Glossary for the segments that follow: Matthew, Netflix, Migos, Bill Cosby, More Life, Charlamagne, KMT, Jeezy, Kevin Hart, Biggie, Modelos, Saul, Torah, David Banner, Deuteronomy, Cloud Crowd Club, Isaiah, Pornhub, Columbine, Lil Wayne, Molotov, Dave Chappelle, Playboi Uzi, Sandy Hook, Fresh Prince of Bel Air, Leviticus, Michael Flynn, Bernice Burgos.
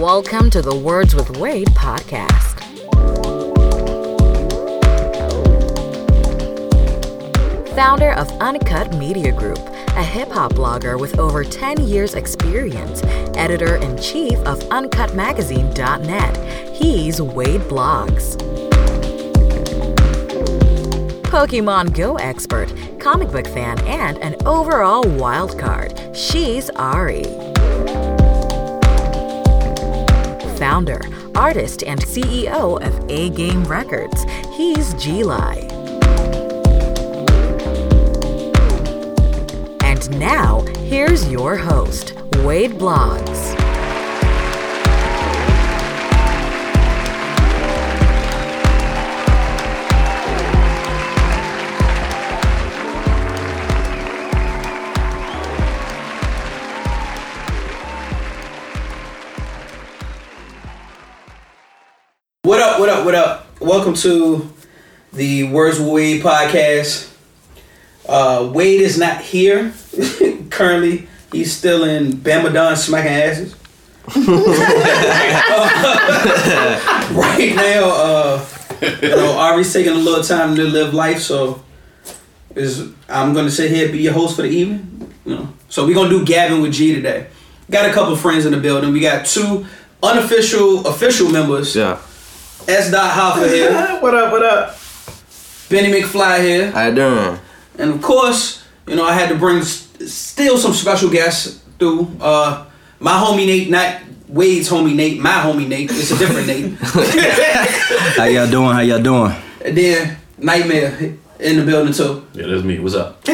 Welcome to the Words with Wade podcast. Founder of Uncut Media Group, a hip-hop blogger with over 10 years experience, editor-in-chief of uncutmagazine.net, he's Wade Blogs. Pokemon Go expert, comic book fan, and an overall wild card, she's Ari. Founder, artist, and CEO of A-Game Records, he's G-Lai. And now, here's your host, Wade Blogs. What up, what up, what up? Welcome to the Words with Wade podcast. Wade is not here currently. He's still in Bamadon smacking asses. Right now, Ari's taking a little time to live life, so I'm going to sit here and be your host for the evening. You know. So we're going to do Gavin with G today. Got a couple of friends in the building. We got two unofficial, official members. Yeah. S. Dot Hoffa here. What up, what up? Benny McFly here. How you doing? And of course, you know, I had to bring still some special guests through. My homie Nate, not Wade's homie Nate, my homie Nate. It's a different Nate. How y'all doing? How y'all doing? And then Nightmare in the building too. Yeah, that's me. What's up?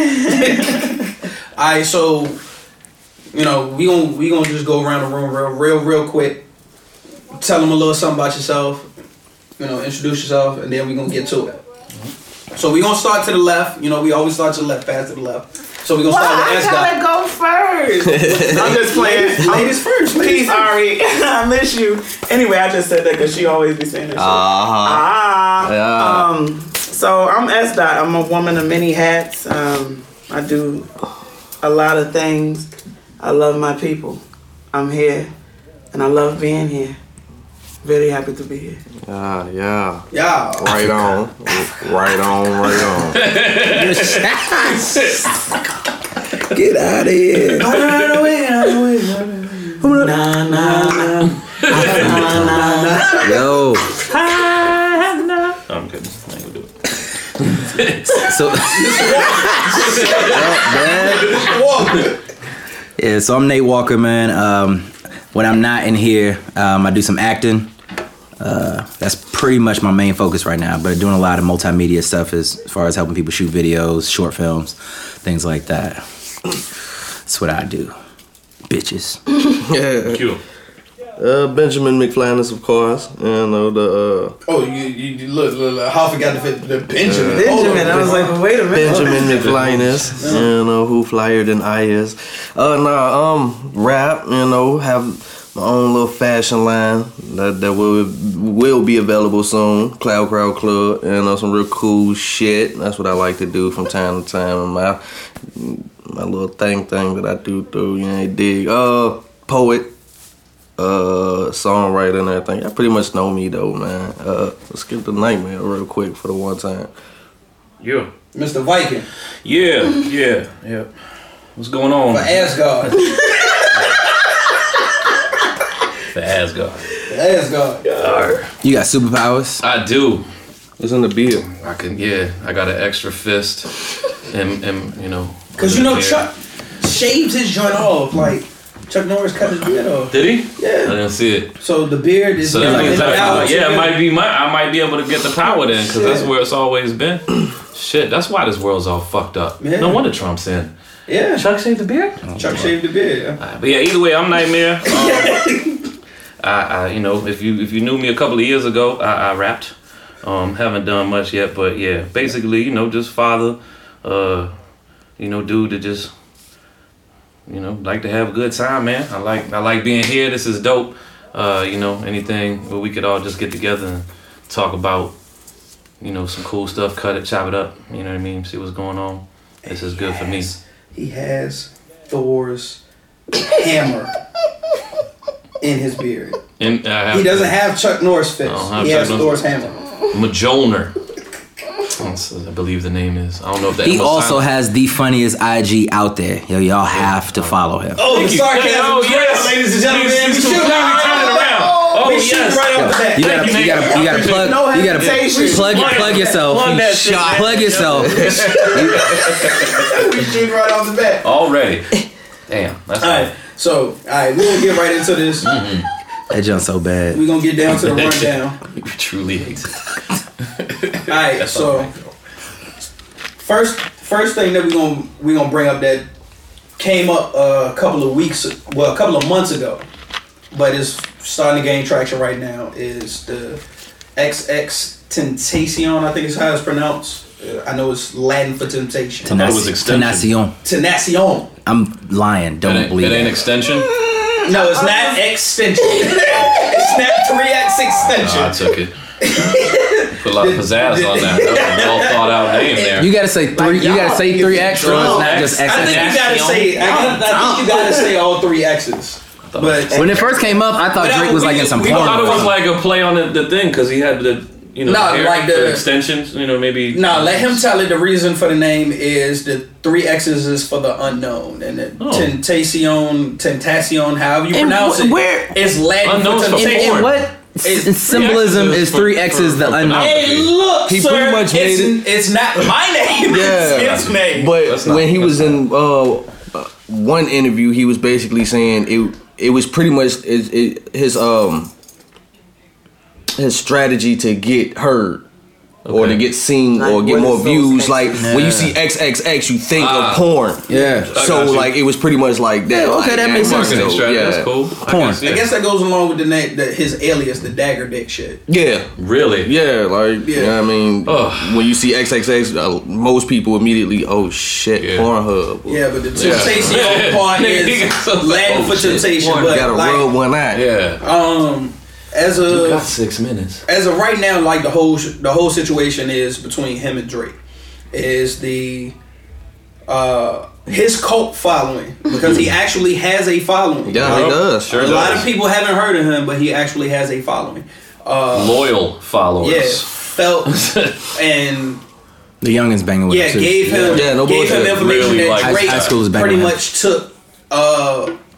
Alright, so, you know, we gonna just go around the room real quick. Tell them a little something about yourself. You know, introduce yourself, and then we're going to get to it. So we're going to start to the left. You know, we always start to the left, past to the left. So we're going to start with S. Dot. I got to go first. I'm just playing. Ladies first. Please, Ari. I miss you. Anyway, I just said that because she always be saying that shit. So I'm S. Dot. I'm a woman of many hats. I do a lot of things. I love my people. I'm here, and I love being here. Very happy to be here. Yeah. Right on. Right on. Get out of here. No, Nah. Yo. I'm good. I ain't gonna do it. So I'm Nate Walker, man. When I'm not in here, I do some acting. That's pretty much my main focus right now, but doing a lot of multimedia stuff as far as helping people shoot videos, short films, things like that. That's what I do. Bitches. Yeah. Benjamin McFlannis, of course. You know the. You look. Hoffa got the Benjamin. Benjamin. I was like, well, wait a minute. Benjamin McFlannis. You know who flyer than I is. Rap. You know, have my own little fashion line that will be available soon. Cloud Crowd Club, and some real cool shit. That's what I like to do from time to time. My little thing that I do through, you know, I dig. Poet, songwriter, and everything. Y'all pretty much know me though, man. Let's skip the Nightmare real quick for the one time. Yeah, Mr. Viking. Yeah. What's going on? For Asgard. The Asgard. Yeah. You got superpowers? I do. It's in the bill. I can. Yeah, I got an extra fist, and you know. Cause you know Chuck shaves his joint off. Like Chuck Norris cut his beard off. Did he? Yeah. I didn't see it. So the beard is. So like exactly. Yeah, it might be my. I might be able to get the power then, cause that's where it's always been. Shit, that's why this world's all fucked up. Yeah. No wonder Trump's in. Yeah. Chuck shaved the beard. Right, but yeah, either way, I'm Nightmare. I, you know, if you knew me a couple of years ago, I rapped. Haven't done much yet, but yeah, basically, you know, just father, you know, dude that just, you know, like to have a good time, man. I like being here. This is dope. You know, anything where we could all just get together and talk about, you know, some cool stuff. Cut it, chop it up. You know what I mean? See what's going on. This is good for me. He has Thor's hammer in his beard. And he doesn't have Chuck Norris fist. He has Thor's hammer. Mjolnir. I believe the name is. I don't know if that. He also has the funniest IG out there. Yo, y'all have to follow him. Oh, the sarcasm! Oh, yes, ladies and gentlemen, we shoot around. Oh, yes, right off the bat. You gotta plug yourself. Plug yourself. We shoot right off the bat. Already. Damn. That's all right. So, all right, we'll get right into this. That jump's so bad. We're going to get down to the rundown. We truly hate it. All right, that's so first thing that we're gonna bring up that came up a couple of months ago, but it's starting to gain traction right now, is the XXXTentacion, I think is how it's pronounced. I know it's Latin for temptation. Tenacion. I'm lying. Don't believe it. It ain't extension? No, it's not extension. It's not 3X extension. No, I took it. Put a lot of pizzazz on that. That was a well thought out name there. You gotta say 3X, or it's not just X. I think you gotta say all 3X's. But when it first came up, I thought Drake was like in some porn. I thought it was like a play on the thing because he had the... the extensions, maybe. Let him tell it. The reason for the name is the 3X's is for the unknown, and the Tentacion, however you pronounce it. Where is Latin for temptation? And what symbolism is 3X's the unknown? Hey, look, he pretty much made it. It's not my name. Yeah, it's his name. But when he was in one interview, he was basically saying it was pretty much his strategy to get heard, or to get seen, or get more views. Like when you see XXX, you think of porn. Yeah. So it was pretty much like that. Yeah, that makes sense. Yeah, that's cool. Porn. I guess that goes along with the name, his alias, the Dagger Dick shit. Yeah. Really? Yeah. You know what I mean, when you see XXX, most people immediately, oh shit, Pornhub. Yeah, but the temptation part is Latin for temptation. You gotta rub one eye. Yeah. As of, you got 6 minutes. As of right now, the whole situation is between him and Drake. It is his cult following, because he actually has a following. Yeah, he does. Sure, a lot of people haven't heard of him, but he actually has a following. Loyal followers. Yeah, felt and the youngins banging with him too. Gave him information really that Drake pretty much took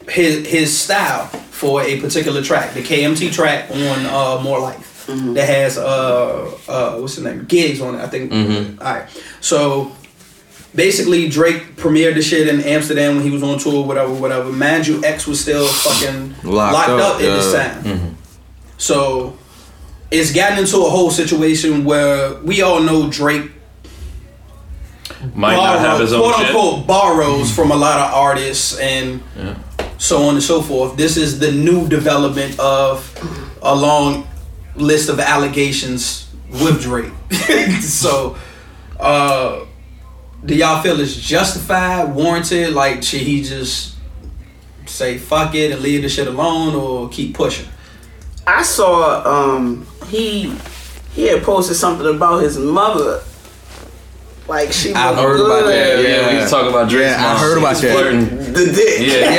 his style for a particular track, the KMT track on More Life, that has what's the name, Giggs on it, I think. Mm-hmm. All right, so basically Drake premiered the shit in Amsterdam when he was on tour, whatever. Mind you, X was still fucking locked up at this time. Mm-hmm. So it's gotten into a whole situation where we all know Drake might not have his own quote unquote shit. Borrows from a lot of artists and. Yeah. So on and so forth. This is the new development of a long list of allegations with Drake. So, do y'all feel it's justified, warranted? Should he just say fuck it and leave the shit alone, or keep pushing? I saw he had posted something about his mother. She was good. About that. Yeah, we was talking about Drake. Yeah, I heard about that. The dick. Yeah. I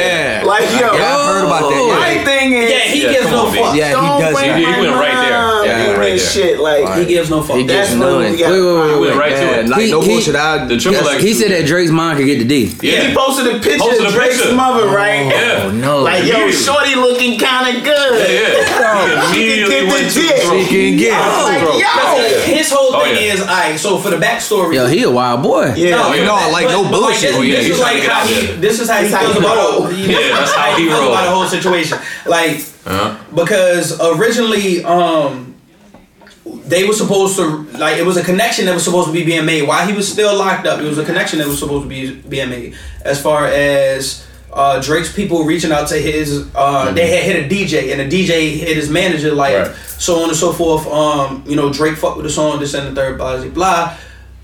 heard about that. My thing is... Yeah, he gives no fuck. Yeah, he does. He went right there. Yeah, he went right there. Shit, he gives no fuck. He gives none. He went right to it. No bullshit. He said that Drake's mom could get the D. Yeah, he posted a picture of Drake's mother, right? Oh, no. Yo, shorty looking kind of good. Yeah. He can get the dick. He can get it. His whole thing is... All right, so for the backstory... He a wild boy. Yeah, no bullshit. This is how he feels about the whole situation. Because originally, they were supposed to it was a connection that was supposed to be being made while he was still locked up. It was a connection that was supposed to be being made as far as Drake's people reaching out to his. They had hit a DJ, and the DJ hit his manager, so on and so forth. Drake fucked with the song, this and the third, blah blah blah.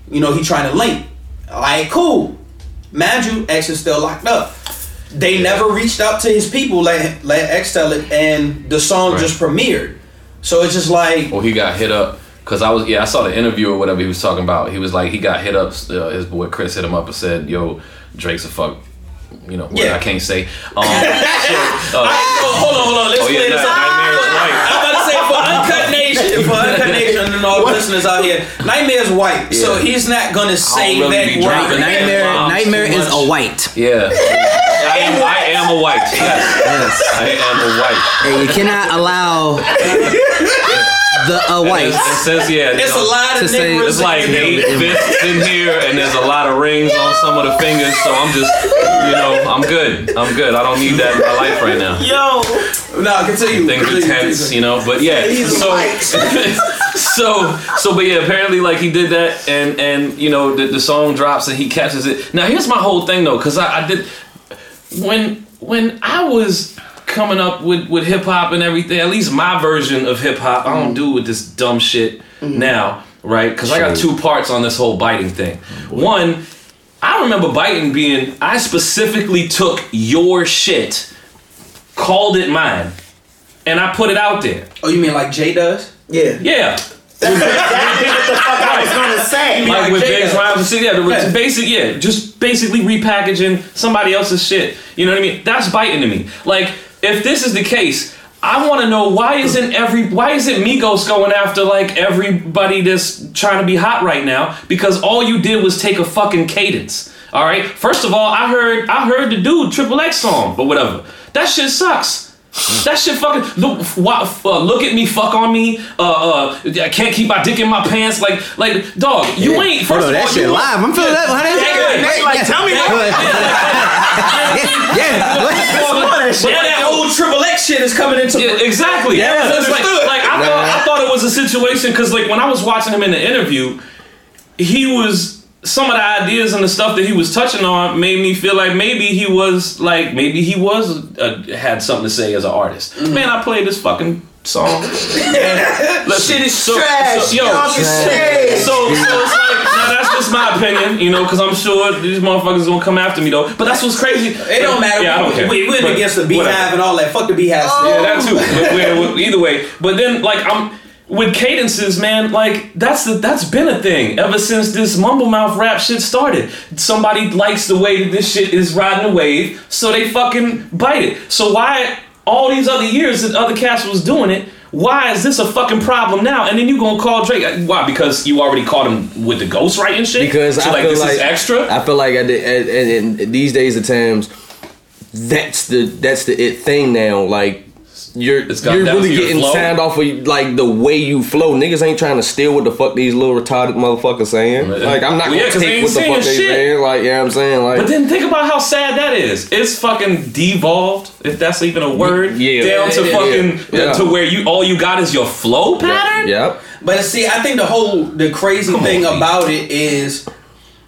He trying to link. Alright, cool. Mind you, X is still locked up. They never reached out to his people, let X tell it, and the song just premiered. So it's just well, he got hit up. Cause I saw the interview or whatever he was talking about. He was he got hit up. His boy Chris hit him up and said, "Yo, Drake's a fuck." Word I can't say. Hold on. Let's play this out. all the listeners out here, Nightmare is white, so he's not gonna say really that word. Nightmare is a white. Yeah. I am a white. Yes. I am a white. And you cannot allow. It's a lot of niggas. It's like 8 fists in here, and there's a lot of rings on some of the fingers. So I'm just, I'm good. I don't need that in my life right now. Continue. Things are tense, But yeah, so apparently, like he did that, and the song drops, and he catches it. Now here's my whole thing though, because I did when I was coming up with hip hop and everything, at least my version of hip hop, I don't do with this dumb shit now, right? Because I got two parts on this whole biting thing. One, I remember biting being, I specifically took your shit, called it mine, and I put it out there. Oh, you mean like Jay does? Yeah. Exactly what the fuck I was gonna say. Like with Biggs Rhymes, just basically repackaging somebody else's shit. You know what I mean? That's biting to me. Like, if this is the case, I want to know why isn't Migos going after like everybody that's trying to be hot right now? Because all you did was take a fucking cadence. All right. First of all, I heard the dude XXX song, but whatever. That shit sucks. That shit fucking look at me, fuck on me. I can't keep my dick in my pants. Like dog, you ain't. First of all, that shit live. I'm feeling that. Tell me that. That old XXX shit is coming into play. Exactly. Yeah, I thought it was a situation because like when I was watching him in the interview, he was. Some of the ideas and the stuff that he was touching on made me feel like maybe he had something to say as an artist. Mm-hmm. Man, I played this fucking song. Shit is trash. So it's like, now that's just my opinion, because I'm sure these motherfuckers gonna come after me though. But that's what's crazy. It don't matter. Yeah, we're against the Beehive and all that. Fuck the Beehive. Oh. Yeah, that too. Either way. But then like I'm. With cadences, man, like that's been a thing ever since this mumble mouth rap shit started. Somebody likes the way that this shit is riding a wave, so they fucking bite it. So why all these other years that other cats was doing it? Why is this a fucking problem now? And then you gonna call Drake? Why? Because you already caught him with the ghostwriting shit. Because so I like feel this like, is extra. I feel like and these days and times, that's the it thing now. Like. You're really getting signed off of like the way you flow. Niggas ain't trying to steal what the fuck these little retarded motherfuckers saying. Like I'm not gonna take what the fuck they saying. Like yeah, I'm saying like. But then think about how sad that is. It's fucking devolved, if that's even a word. Yeah, down to fucking to where you all you got is your flow pattern. Yep. But see, I think the crazy thing about it is,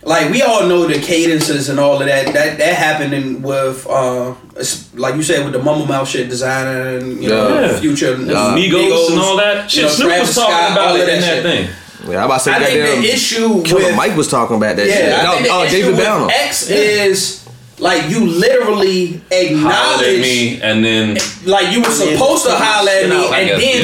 like we all know the cadences and all of that happening with like you said with the mumble mouth shit designer and Future and Migos and all that shit. Snoop was talking about it in that thing. Yeah, I'm about to say the issue with Mike was talking about that shit. David Banner. X is like you literally acknowledge at me and then like you were supposed to holler at me and then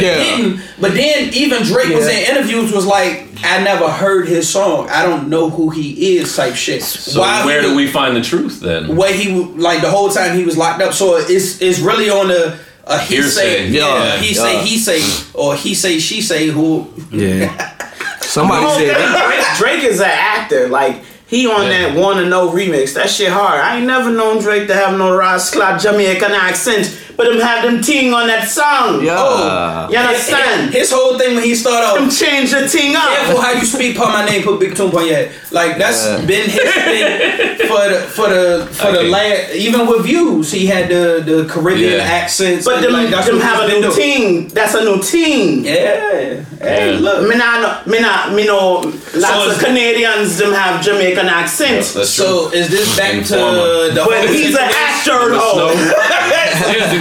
didn't. But then even Drake was in interviews was like, I never heard his song. I don't know who he is type shit. So where do we find the truth then? Where he like the whole time he was locked up. So it's really on a hearsay. He say or he say she say who. Yeah. Somebody said that. Drake is an actor. Like. He on that Wanna Know remix. That shit hard. I ain't never known Drake to have no rascal Jamaican accent, but him have them ting on that song. Yeah. Oh, you understand? His whole thing when he started off. Him change the ting up. Careful how you speak, put my name, put Big Tune on your head. Like that's been his thing for the last, even with Views, he had the Caribbean accents. But them, like, them have a new ting. That's a new ting. Yeah. Hey, look. Me know lots of Canadians them have Jamaican accents. Yes, so is this back Informer. To the But he's an actor though.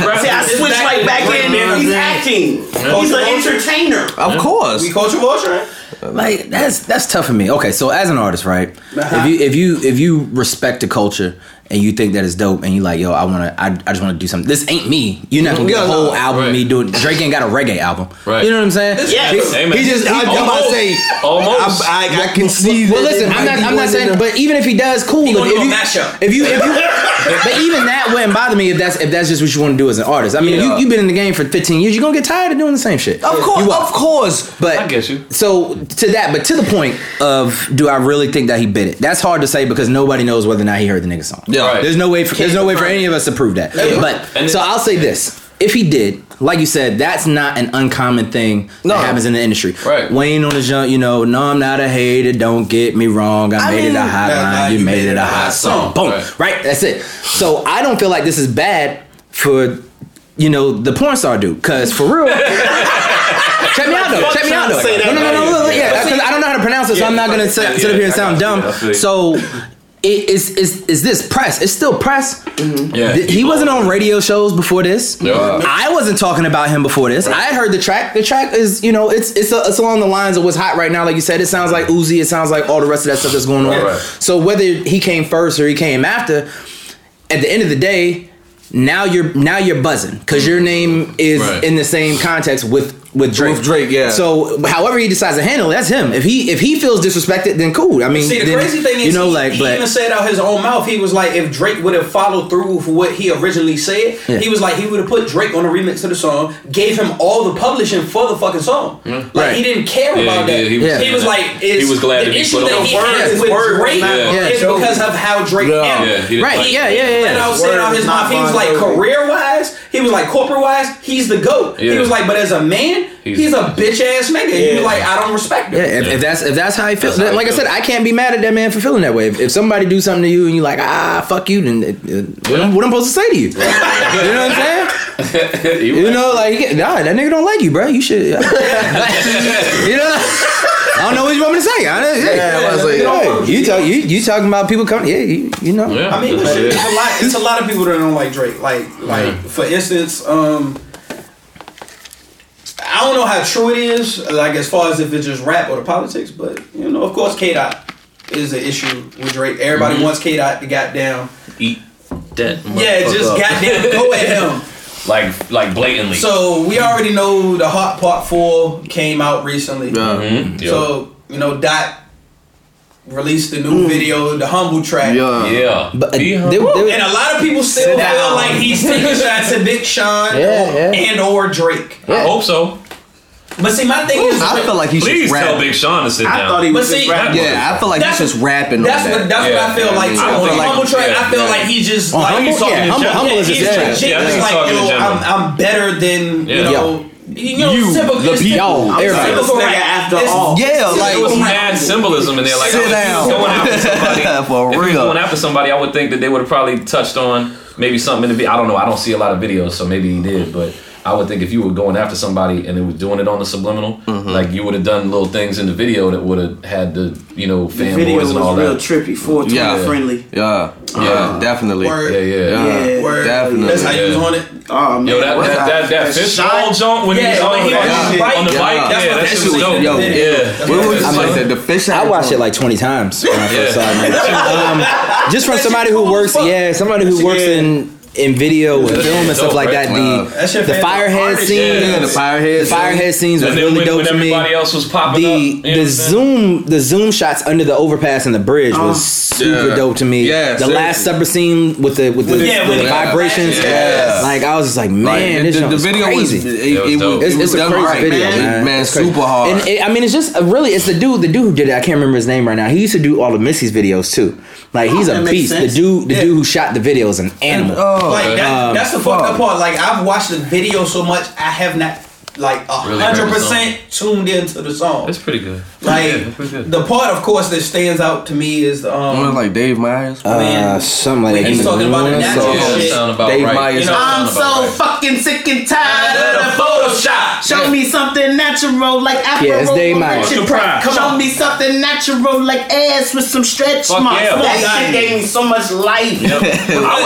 See, I switch like back in. He's acting. He's an entertainer. Of course. We culture vulture. Like that's tough for me. Okay, so as an artist, right? Uh-huh. If you respect the culture and you think that it's dope and you like, yo, I just wanna do something. This ain't me. You're not gonna get a whole album me doing. Drake ain't got a reggae album. Right. You know what I'm saying? Yeah. I can see. Well, listen, I'm not saying. But even if he does, cool. If you but even that wouldn't bother me if that's just what you want to do as an artist. I mean, you've been in the game for 50 15 years, you're gonna get tired of doing the same shit. Of course. But I get you. So to that, but to the point of, do I really think that he bit it? That's hard to say because nobody knows whether or not he heard the nigga's song. Yeah, right. There's no way for any of us to prove that. Yeah. But so I'll say this. If he did, like you said, that's not an uncommon thing that happens in the industry. Right. Wayne on the jump, no, I'm not a hater, don't get me wrong. I made it a hot line, you made it a hot song. Boom. Right? That's it. So I don't feel like this is bad for, the porn star dude. Because for real, check me out though. No, I don't know how to pronounce it, so I'm not going to sit up here and sound dumb. So... Is this press? It's still press. Mm-hmm. Yeah, he wasn't on radio shows before this. I wasn't talking about him before this. Right. I heard the track. The track is, it's along the lines of what's hot right now. Like you said, it sounds like Uzi. It sounds like all the rest of that stuff that's going on. Right. So whether he came first or he came after, at the end of the day, now you're buzzing because your name is in the same context with Drake. With Drake, yeah. So however he decides to handle it, that's him. If he feels disrespected, then cool. I mean, see, the crazy thing is, he even said out his own mouth. He was like, if Drake would have followed through with what he originally said, he was like, he would have put Drake on a remix of the song, gave him all the publishing for the fucking song. Mm-hmm. Like he didn't care about that. He was like, he was glad to be put on. The issue that he with Drake is because of how Drake handled it. Right? Yeah. And I was saying out his mouth, he was like, career wise, he was like, corporate wise, he's the GOAT. He was like, but as a man. He's a bitch ass nigga. He's like, I don't respect him. Yeah, if that's how he feels, like I said, I can't be mad at that man for feeling that way. If somebody do something to you and you like, fuck you, then what I'm supposed to say to you? You know what I'm saying? That nigga don't like you, bro. You should, I don't know what you want me to say. You talking about people coming? Yeah, you know. Yeah. I mean, it's a lot of people that don't like Drake. Like for instance, I don't know how true it is, like as far as if it's just rap or the politics, but of course K-Dot is an issue with Drake. Everybody wants K-Dot to goddamn eat that. Yeah, just goddamn go at him. Like blatantly. So we already know the Hot Part 4 came out recently. Mm-hmm. So, Dot released the new video, the Humble track. Yeah. But, and a lot of people still feel like he's taking shots at Big Sean and or Drake. Yeah. I hope so. But see, my thing is, I feel like he's just rapping. Please tell Big Sean to sit down. I thought he was just rapping. Yeah, I feel like he's just rapping. That's what I feel like. On the Humble track, I feel like he just like he's talking. Humble is his track. He's like, I'm better than it was mad symbolism in there. Like, sit down. If he was going after somebody, I would think that they would have probably touched on maybe something in the video. I don't know. I don't see a lot of videos, so maybe he did. But I would think if you were going after somebody and they were doing it on the subliminal, like you would have done little things in the video that would have had the fanboys and all that. The video was real trippy, 420 friendly. Definitely. Word. Definitely. That's how you was on it. Oh man, that fishbowl jump when he was on the bike. That shit was dope. I watched it like 20 times when I first saw it. Just from somebody who works, in video and film and stuff like that. The firehead scenes, was really dope to me. Everybody else was popping up. The zoom shots under the overpass and the bridge was super dope to me. The last supper scene with the vibrations. Like I was just like, man, this the video crazy. It's a crazy video, man. Super hard. And it's just really the dude who did it. I can't remember his name right now. He used to do all of Missy's videos too. Like he's a beast. The dude who shot the video is an animal. That's the fucked up part. Like I've watched the video so much, I have not 100% tuned into the song. It's pretty good. The part, of course, that stands out to me is like Dave Myers, something like that. He's talking about the natural shit. Dave Myers. I'm so fucking sick and tired of the Photoshop. Show me something natural like afro. Yeah, it's Dave Myers. Show me something natural like ass with some stretch marks. That shit gave me so much life. I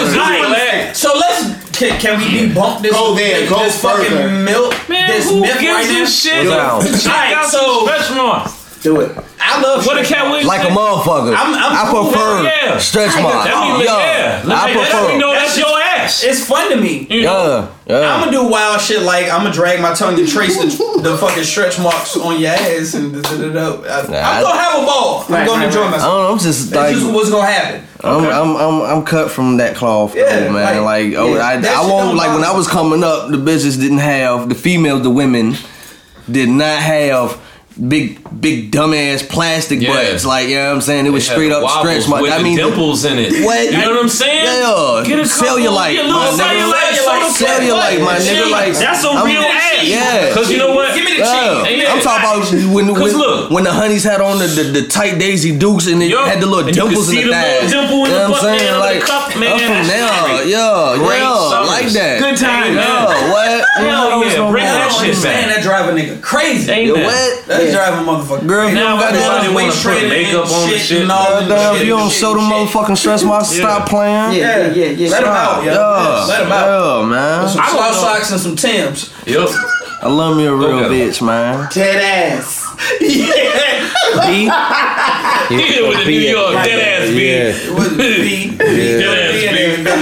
was glad. So let's. Can we debunk this? Go there. Go this further. Fucking milk. Man, this who gives right this shit? Alright, so stretch marks. Do it. I love what stretch marks. Like a motherfucker. I prefer stretch marks. Let me know that's your ass. fresh. It's fun to me. Yeah. I'm gonna do wild shit like I'm gonna drag my tongue to trace the fucking stretch marks on your ass and I'm gonna have a ball. I'm gonna enjoy myself. That's just what's gonna happen. Okay. I'm cut from that cloth, though, man. I won't like when I was coming up, the bitches didn't have the women did not have big dumbass plastic butts, like, you know what I'm saying? It was straight up stretch marks. I mean, dimples in it. What? You know what I'm saying? Yeah. Get a cellulite. Get a little cellulite, my nigga. Like, that's a real ass. Yeah. Because you know what? Give me the cheese. I'm talking about when the honeys had on the tight Daisy Dukes and it had the little dimples in the thighs. You know what I'm saying? Like, up from now. Yeah. Like that. Good time. Yeah. What? Bring that shit back. Man, that drive a nigga crazy. What? Driving motherfucker. Girl, now you got way straight makeup on and shit. No, you don't show the motherfucking stress marks. Stop playing. Yeah. Let them out, yo. Let them out. Yeah, man. With some cloth socks and some Timbs. Yep. I love me a real bitch, man. Dead ass. Yeah. B. Yeah, with the New York dead ass B. Yeah. With B. Dead ass B.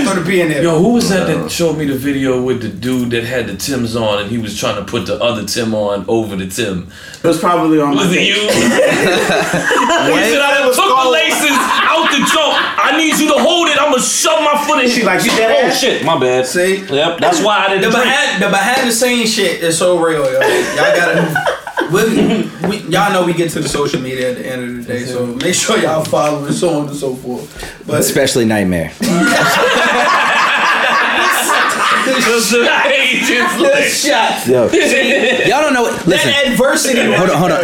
Throw the B in there. Yo, who was that showed me the video with the dude that had the Timbs on and he was trying to put the other Tim on over the Tim? It was probably on. Was it you? He said, I took the laces out the trunk. I need you to hold it. I'm gonna shove my foot in. She like, you dead ass? Oh shit, my bad. See? Yep. That's why I didn't. The behind the scenes shit is so real, yo. Y'all gotta. We y'all know we get to the social media at the end of the day, so make sure y'all follow and so on and so forth. But especially Nightmare. The shots. Y'all don't know. Listen. That adversity. Hold on.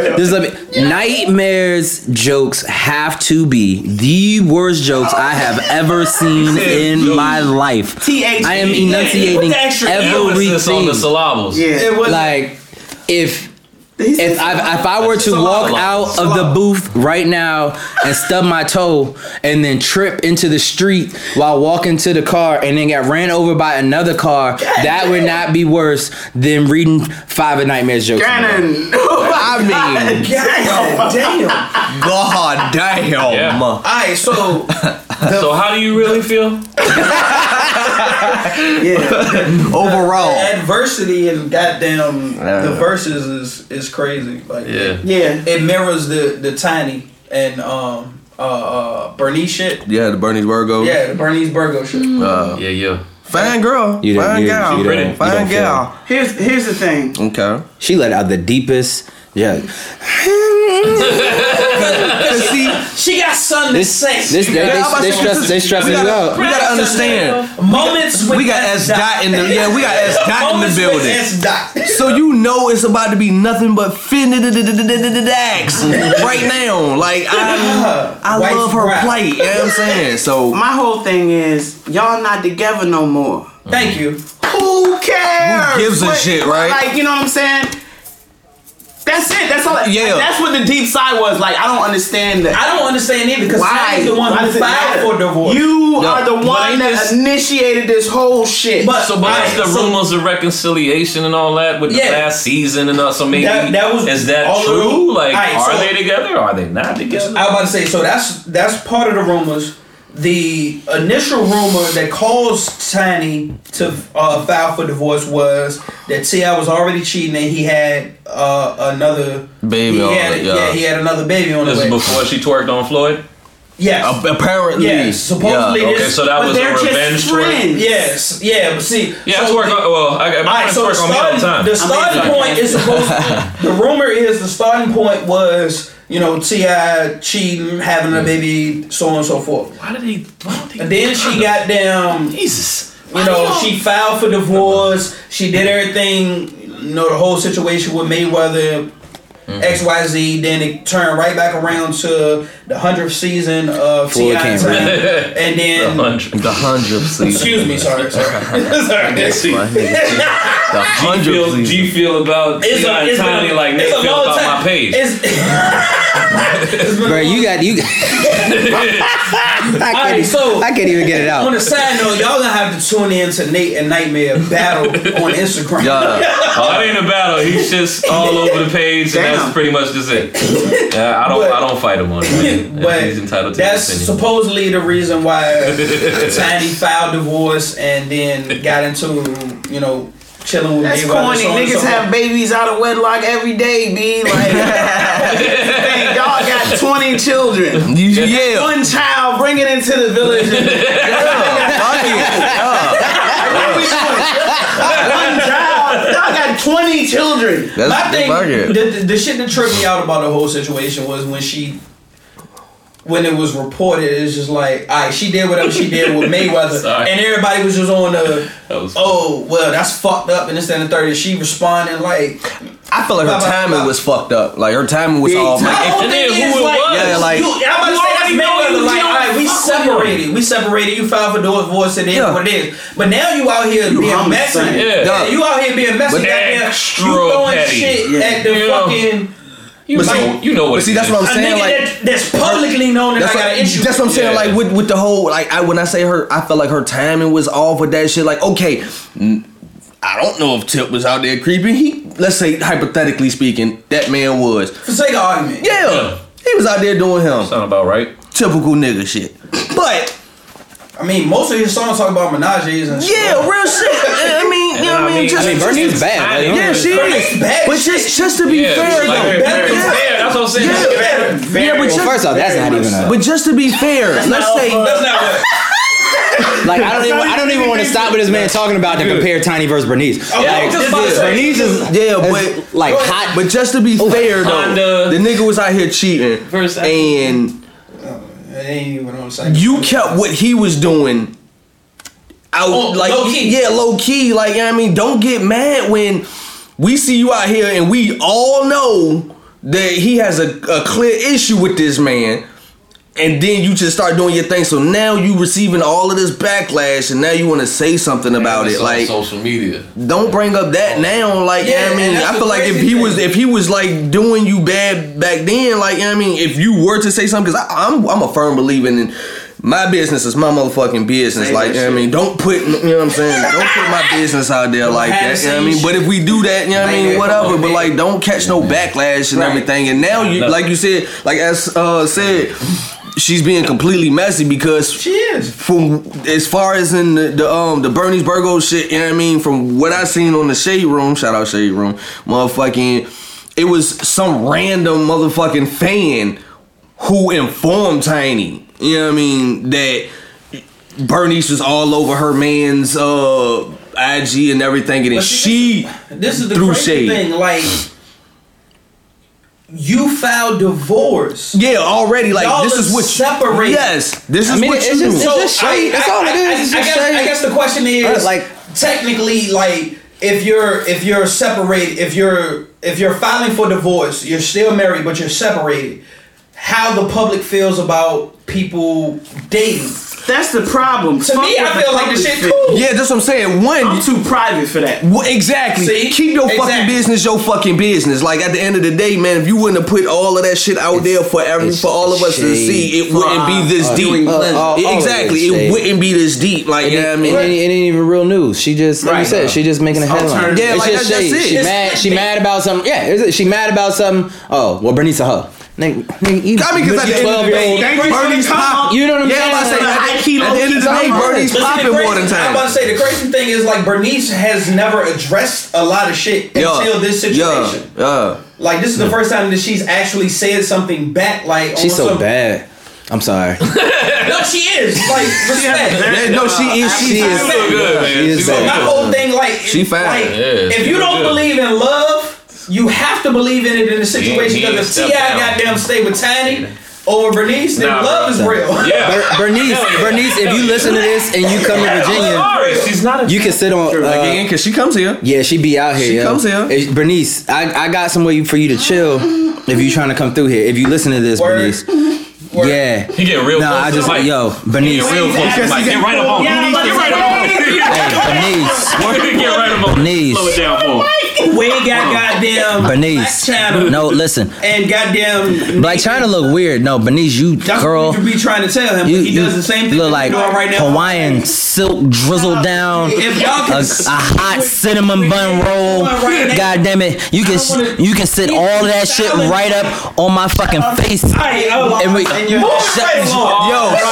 Nightmare's jokes have to be the worst jokes I have ever seen in my life. I am enunciating everything on the syllables. Yeah. Like If I were to walk out of the booth right now and stub my toe and then trip into the street while walking to the car and then got ran over by another car, that would not be worse than reading 5 of Nightmare's jokes. God damn. Yeah. Alright, so how do you really feel? Yeah. Overall, adversity and goddamn the verses is crazy. Like, it mirrors the Tiny and Bernice shit. Yeah, the Bernice Burgos. Yeah, the Bernice Burgos shit. Fine girl. Fine gal. Here's the thing. Okay. She let out the deepest. Yeah. She got something to say. They stressing it out. We gotta understand. Moments with S-Dot in the building. So you know it's about to be nothing but dags right now. Like I love her plight. You know what I'm saying? So my whole thing is y'all not together no more. Thank you. Who cares? Who gives a shit, right? Like, you know what I'm saying? That's it. That's all. Yeah. That's what the deep side was. Like, I don't understand that. I don't understand either because Tiny's the one who filed for divorce. You are the one that initiated this whole shit. But, so minus the rumors of reconciliation and all that with the last season and all, so maybe that was, is that true? Like, are they together? Or are they not together? I was about to say. So that's part of the rumors. The initial rumor that caused Tiny to file for divorce was that T.I. was already cheating and he had another baby. He had another baby on the way. This is before she twerked on Floyd? Yes. Apparently. Yes. Supposedly. Okay, so that was a revenge twerk? Yes. Yeah, but see. Yeah, so I twerk on me all the time. The starting point is supposed to be, the rumor is the starting point was, you know, T.I. cheating, having a baby, so on and so forth. Why did he? And then she got down. Jesus. You know, she filed for divorce. She did everything. You know, the whole situation with Mayweather, XYZ. Then it turned right back around to the 100th season of T.I. And then the 100th season. Excuse me, sorry. The 100th season. Do you feel about T.I. Tiny like they feel about my page? Bro, you got I can't even get it out. On a side note, y'all gonna have to tune in to Nate and Nightmare battle on Instagram. It ain't a battle. He's just all over the page, and that's pretty much just it. I don't fight him on it. But he's entitled to. That's supposedly the reason why Tiny filed divorce and then got into chilling with That's corny. Niggas have babies out of wedlock every day, B. Like, man, y'all got 20 children. Yeah. One child, bring it into the village. And, one child. Y'all got 20 children. That's my thing. The shit that tripped me out about the whole situation was when it was reported, it's just like, all right, she did whatever she did with Mayweather, and everybody was just on that's fucked up, and this and the third. And she responded like, I feel like her timing was fucked up. Like her timing was all like, we separated. You filed for divorce, and then what it is. But now you out here being messy. You out here being messy. You throwing shit at the fucking. That's what I'm saying. Like, that's publicly known that I got an issue. That's what I'm saying. Like with the whole, like when I say her, I felt like her timing was off with that shit. Like, okay, I don't know if Tip was out there creeping. Let's say hypothetically speaking, that man was. For sake of argument. Yeah, he was out there doing him. Sound about right. Typical nigga shit. But. I mean, most of his songs talk about menageries and shit. Yeah, real shit. Bernice is bad. She is bad. But just to be fair, though. That's what I'm saying. Yeah, but first off, that's not even. But just to be fair, let's say. That's not. Like I don't even want to stop with this man talking about to compare Tiny versus Bernice. Bernice is but like hot. But just to be fair though, the nigga was out here cheating and. You kept what he was doing out low key. Like, I mean, don't get mad when we see you out here and we all know that he has a clear issue with this man, and then you just start doing your thing. So now you receiving all of this backlash, and now you want to say something about it. Like social media, don't bring up that now. Like, I mean, I feel like if he was like doing you bad back then, like, I mean, if you were to say something, because I'm a firm believer in my business is my motherfucking business. Say like, I mean, don't put, don't put my business out there like that. I mean, but if we do that, whatever. But like, don't catch no backlash and everything. And now you, like you said, like as said. She's being completely messy because she is. From as far as in the Bernice Burgos shit, from what I seen on the Shade Room, shout out Shade Room, motherfucking, it was some random motherfucking fan who informed Tiny, that Bernice was all over her man's IG and everything, and then this is the crazy thing, like. You filed divorce. Yeah, already. Like, y'all, this is what separated. Yes, this is what you do. So that's all it is. I guess the question is, like, technically, like, if you're separated, if you're filing for divorce, you're still married, but you're separated. How the public feels about people dating. That's the problem. To me, I feel like the shit cool. Yeah, that's what I'm saying. One, I'm too private for that. Exactly. See? Keep your fucking business your fucking business. Like, at the end of the day, man, if you wouldn't have put all of that shit out there for all of us to see, it wouldn't be this deep. Exactly. It wouldn't be this deep. Like, you know what I mean? It ain't even real news. She just, like you said, she just making a headline. Yeah, like, that's it. She mad about something. Yeah, she mad about something. Oh, well, Bernice a hoe. Nigga, even I mean, because at the end of the day, Bernie's popping. You know what I'm saying? At the end of the day, Bernie's popping more than time. I'm about to say, the crazy thing is, like, Bernice has never addressed a lot of shit until this situation. Like, this is the first time that she's actually said something back. Like, she's so bad. I'm sorry. No, she is. Like, respect. No, she is. She is so good, man. She is so good. My whole thing, like, if you don't believe in love, you have to believe in it in the situation, because if T.I. goddamn stay with Tiny over Bernice, then love is real. Yeah. Bernice, if you listen to this and you come to Virginia, she's not you can sit on again, because she comes here. Yeah, she be out here. She comes here. If, Bernice, I got some way for you to chill if you trying to come through here. If you listen to this, Bernice. Yeah, he get real. No, I just like Bernice. Get right up on Bernice. Slow it down for him. Wayne got goddamn Bernice. Black China. No, listen. And goddamn Black China look weird. No, Bernice, you that's girl. You be trying to tell him, you, but he does the same thing. Look like right Hawaiian now. Silk drizzled down, a hot cinnamon bun roll. Right, goddamn it, you can sit all that shit right up on my fucking face. Yo,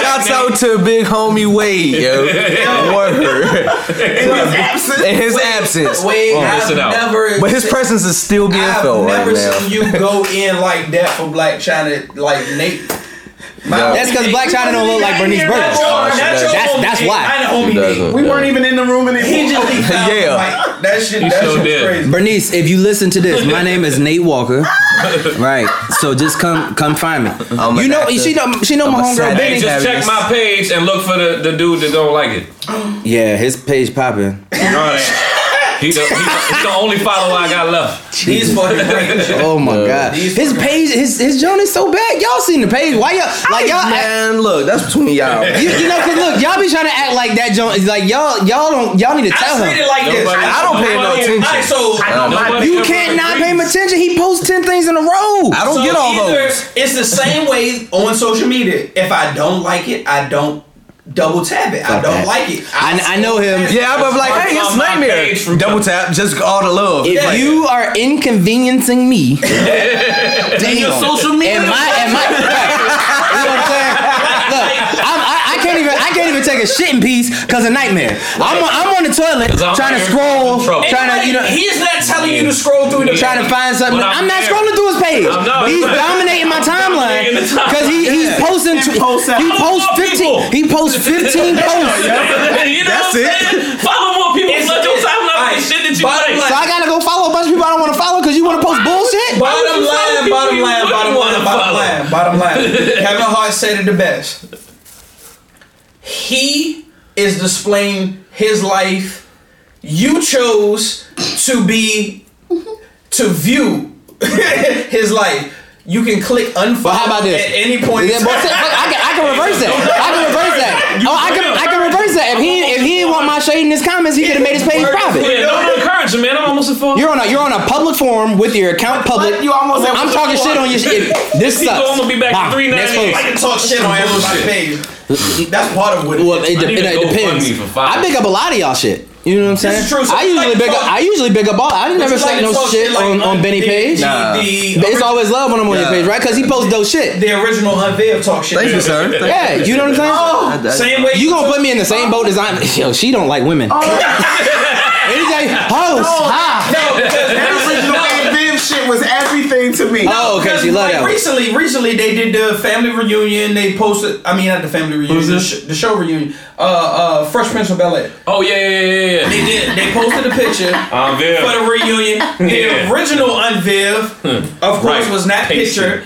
shouts out to big homie Wade, yo. In his absence. Wade, but his presence is still being felt right now. I've never seen you go in like that for Black China, like Nate. That's because Black China don't look like Bernice Burgos. That's why. We weren't even in the room and he just yeah. That shit was crazy. Bernice, if you listen to this, my name is Nate Walker. Right. So just come find me. You know, she know my homegirl. Hey, just check my page and look for the dude that don't like it. Yeah, his page popping. He's the only follower I got left. He's fucking great. Oh my god, his page, his joint is so bad. Y'all seen the page? Why y'all like y'all? Man, look, that's between y'all. You know, cause look, y'all be trying to act like that joint is like y'all need to tell him. I treat it like this. I don't pay no attention. You can't not pay him attention. He posts 10 things in a row. I don't get all those. It's the same way on social media. If I don't like it, I don't. Double tap it. I don't like it. I know him. Yeah, I'm like, hey, it's nightmare. Double tap, just all the love. If you are inconveniencing me, damn. Your social media. Am I you know what I'm saying? Look, I can't even take a shit in peace because of nightmare. I'm on the toilet trying to scroll, trying to he's not telling you to scroll through the trying to find something. I'm not scrolling through his page. He's dominating my timeline because he's posting. He posts 15 posts. You know that's what I'm saying? Follow more people. Let your timeline be shit that you like. So I gotta go follow a bunch of people I don't want to follow because you want to post bullshit. Bottom line. Kevin Hart said it the best. He is displaying his life. You chose to view his life. You can click unfollow at any point. Yeah, I can reverse that. I can reverse that. If he didn't want my shade in his comments, he could have made his page private. Yeah, don't encourage him, man. I'm almost a fool. You're on a public forum with your account public. I'm talking shit on your shit. This sucks. I'm gonna be back in 3 days. I can talk shit on everybody's page. That's part of what it is. Well, it depends. I pick up a lot of y'all shit. You know what I'm saying? True, so I usually big up all. I never say no shit on Benny Page. Nah. It's always love when I'm on your page, right? Because he posts dope shit. The original Unveil talk shit. Thank you, sir. Yeah, you know what I'm saying? Oh, same way. You gonna put me in the same boat as I'm? Yo, she don't like women. Oh. Anything? Host. Shit was everything to me. Oh, okay, she loved that. Recently they did the family reunion. They posted, not the family reunion, the show reunion. Fresh Prince of Bel Air. Oh yeah. They did. They posted a picture for the reunion. The original Unveil, of course, was not pictured,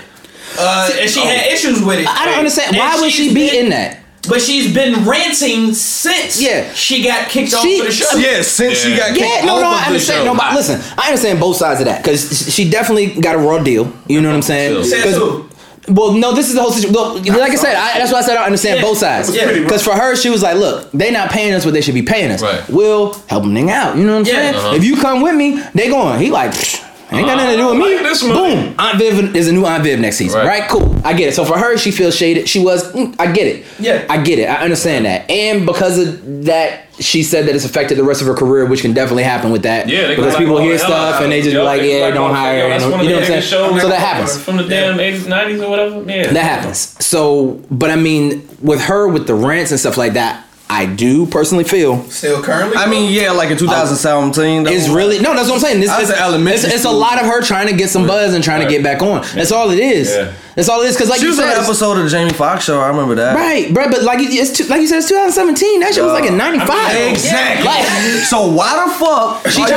and she had issues with it. I don't understand. Why would she be in that? But she's been ranting since she got kicked off of the show. Yeah, since she got kicked off of the show. No, but listen, I understand both sides of that. Because she definitely got a raw deal. You know what I'm saying? Says who? Well, no, this is the whole situation. Well, like I said, that's why I said I understand both sides. Because for her, she was like, look, they not paying us what they should be paying us. Right. We'll help them out. You know what I'm saying? Uh-huh. If you come with me, they going. He like... Psh. Ain't got nothing to do with me. This boom. Aunt Viv is a new Aunt Viv next season. Right? Cool. I get it. So for her, she feels shaded. She was, I get it. Yeah. I get it. I understand that. And because of that, she said that it's affected the rest of her career, which can definitely happen with that. Yeah. Because like, people hear stuff and they just be like, they don't hire her. You know what I'm saying? So that happens. From the damn 80s, 90s or whatever. Yeah. That happens. So, but I mean, with her, with the rants and stuff like that, I do personally feel still currently. I mean, like in 2017, it's really that's what I'm saying. It's a lot of her trying to get some buzz and trying to get back on. That's all it is. Yeah. That's all it is. Because like she was on an episode of the Jamie Foxx show. I remember that. Right, but like you said, it's 2017. That shit was like in '95. Exactly. Like, so why the fuck? She's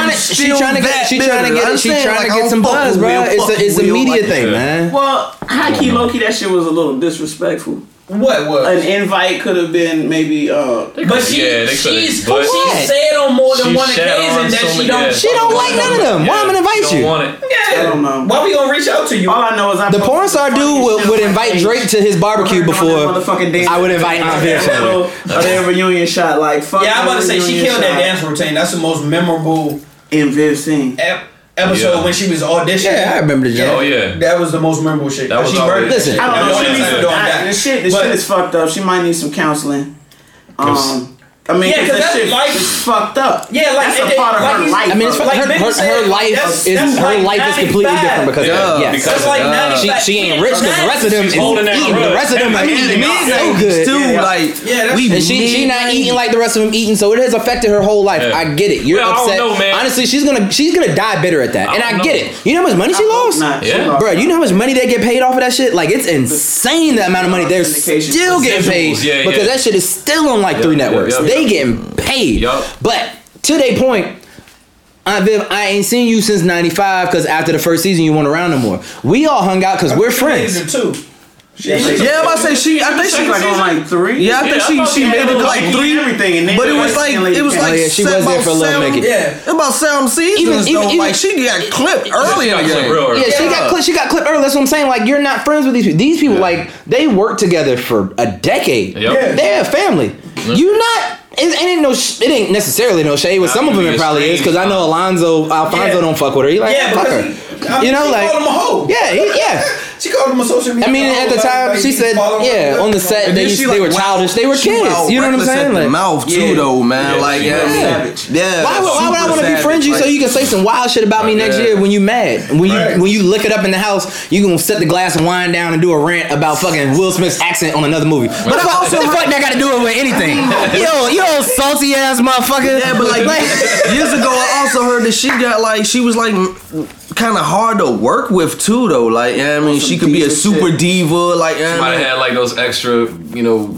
trying to get some buzz, bro. It's a media thing, man. Well, high-key, low-key, that shit was a little disrespectful. What was an invite could have been maybe, but she said on more than one occasion that she don't like none of them. Why I'm gonna invite you? Want it. Yeah, I don't know. Why we gonna reach out to you? All I know is the porn star dude would invite Drake to his barbecue before I would invite Aunt Viv. Their reunion shot, like fuck. Yeah, I'm about to say she killed that dance routine. That's the most memorable in Viv scene. episode when she was auditioning. Yeah, I remember the joke. Oh, yeah. That was the most memorable shit. That was she burned. Listen, I don't know. She needs to do that. This shit is fucked up. She might need some counseling. I mean, because that shit life is fucked up. Yeah, like that's a part of her life. I mean, it's like her life is her life is completely different because of that. Yes, like she ain't rich because the rest of them is eating. The rest of them are eating so good too. Like she not eating like the rest of them eating, so it has affected her whole life. I get it. You're upset. Honestly, she's gonna die bitter at that, and I get it. You know how much money she lost, bro? You know how much money they get paid off of that shit? Like it's insane the amount of money they're still getting paid because that shit is still on like 3 networks. They getting paid. But to their point, Aunt Viv, I ain't seen you since 95 because after the first season you weren't around no more. We all hung out because we're friends. I think she was on like three. Yeah, I think she made it to like 3 everything, and but it was like yeah, she was there for a little minute. Yeah, about 7 seasons. Even like she got clipped early in the game. Yeah, she got clipped. She got clipped early. That's what I'm saying. Like you're not friends with these people. These people like they worked together for a decade. Yeah, they're a family. You're not. It ain't necessarily no shade. With some of them, it probably is because I know Alfonso don't fuck with her. He like fuck her. You know, like called him a hoe. Yeah. She called him a social media. I mean, at the time, she said, on the set, they were childish. They were kids. You know what I'm saying? Like mouth, too, though, man. Like, savage. Yeah. Why would I want to befriend you so you can say some wild shit about me next year when you mad? When you lick it up in the house, you gonna set the glass of wine down and do a rant about fucking Will Smith's accent on another movie. But I also the fuck that got to do it with anything. Yo, salty ass motherfucker. Yeah, but like years ago, I also heard that she was kind of hard to work with too, though. Like, yeah, I mean, she could be a super diva. Like, yeah, she might have had like those extra, you know,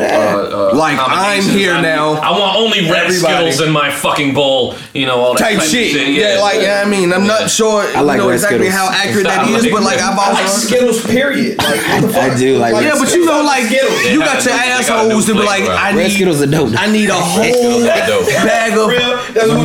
like I'm here now. I want only red Skittles in my fucking bowl. You know, all that type shit. Yeah, like, yeah, I mean, I'm not sure. I like red exactly Skittles. How accurate that is, but like, I've always Skittles. Period. Like, what the fuck? I do like. Yeah, but you know, like, you got your assholes to be like, I need red Skittles. Are dope. I need a whole bag of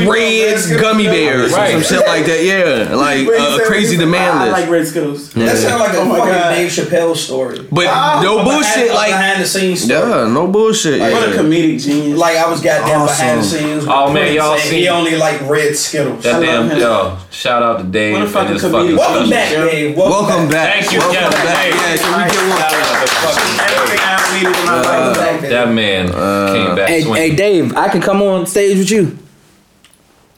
red gummy bears or some shit like that. Yeah, like. Crazy demand list. I like red Skittles. Yeah. That sounds like a fucking Dave Chappelle story. But no bullshit, like behind the scenes story. Yeah, no bullshit. Like, what a comedic genius. Like I was goddamn behind the scenes. Oh man, y'all seen? He only like red Skittles. That damn yo! Shout out to Dave. What a fucking comedian. Welcome back, Dave. Welcome back. Thank you, yeah, can we get one? That man came back. Hey, Dave, I can come on stage with you.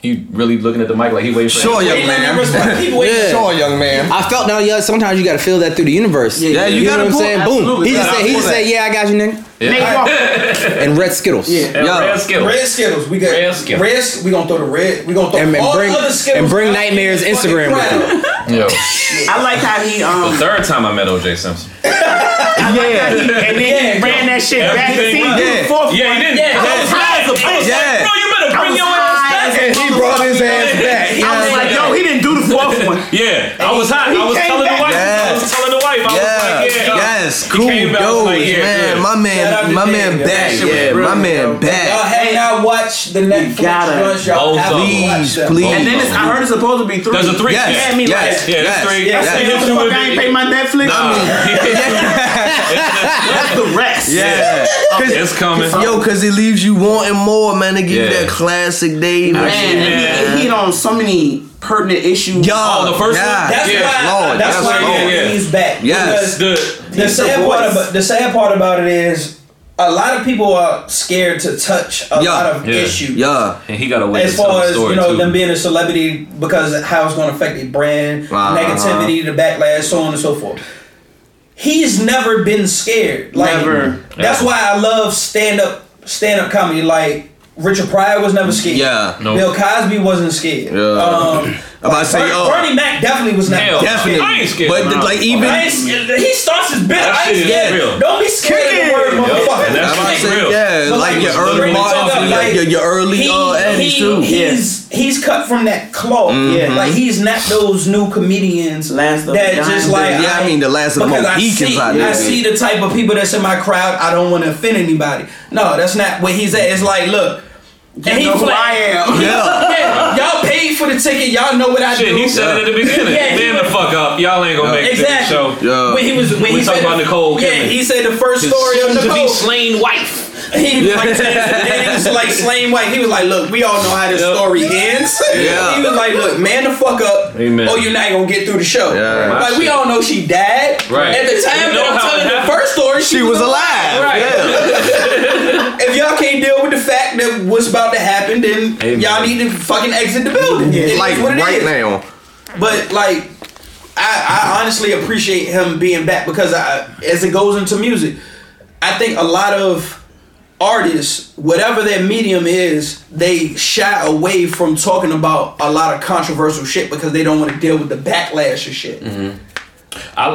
He really looking at the mic like he waiting for Sure, young man. I felt sometimes you gotta feel that through the universe. Yeah, you know what I'm saying? Boom. He just said, yeah, I got you, nigga. Yeah. And red Skittles. Yeah. And red Skittles. Red Skittles. We got red Skittles. We gonna throw the red. We gonna throw all the other Skittles. And bring Nightmare's Instagram with you. Yo. I like how he the third time I met OJ Simpson. And then he ran that shit back. He didn't. I was like, bro, you better bring your ass. And he brought his ass back. I was like, yo, he didn't do the 4th one. Yeah, I was hot. I was telling the wife. I was like, cool. My man back. Y'all hang out, watch the Netflix. Please. And then I heard it's supposed to be 3. There's a 3. Yes, 3. I ain't pay my Netflix. That's the rest. Yeah. It's coming. Yo, because it leaves you wanting more, man. They give you that classic Dave. Man, he hit on so many pertinent issues. The first one? That's why he's back. Yes. The sad part about it is a lot of people are scared to touch a lot of issues. Yeah, and he got away with some story, As far as them being a celebrity because of how it's going to affect their brand, negativity, the backlash, so on and so forth. He's never been scared. Never. That's why I love stand-up comedy. Like, Richard Pryor was never scared. Yeah. Nope. Bill Cosby wasn't scared. Yeah. Bernie Mac definitely was not scared. Definitely. I ain't scared. But, he starts his bit. I ain't scared. Don't be scared of the word motherfucker. Your early He's cut from that cloth. Mm-hmm. Yeah. Like, he's not those new comedians the last of the Mohicans out there. I see the type of people that's in my crowd. I don't want to offend anybody. No, that's not where he's at. It's like, look. You know who I am. Yeah. Y'all paid for the ticket. Y'all know what I do. He said it at the beginning. Man, the fuck up. Y'all ain't gonna make this show. When he was, when we talked about Nicole. He said the first story of Nicole. To be slain wife. He was like, he was like slaying white. He was like, look, we all know how this story ends. Yeah. He was like, look, man the fuck up. Amen. Or you're not gonna get through the show. Yeah, like we all know she died. Right. At the time that I'm telling the first story, she was alive. Right. Yeah. If y'all can't deal with the fact that what's about to happen, then Amen. Y'all need to fucking exit the building. Yeah. Like what it right is. Now. But like, I honestly appreciate him being back because as it goes into music, I think a lot of artists, whatever their medium is, they shy away from talking about a lot of controversial shit because they don't want to deal with the backlash of shit. Mm-hmm. I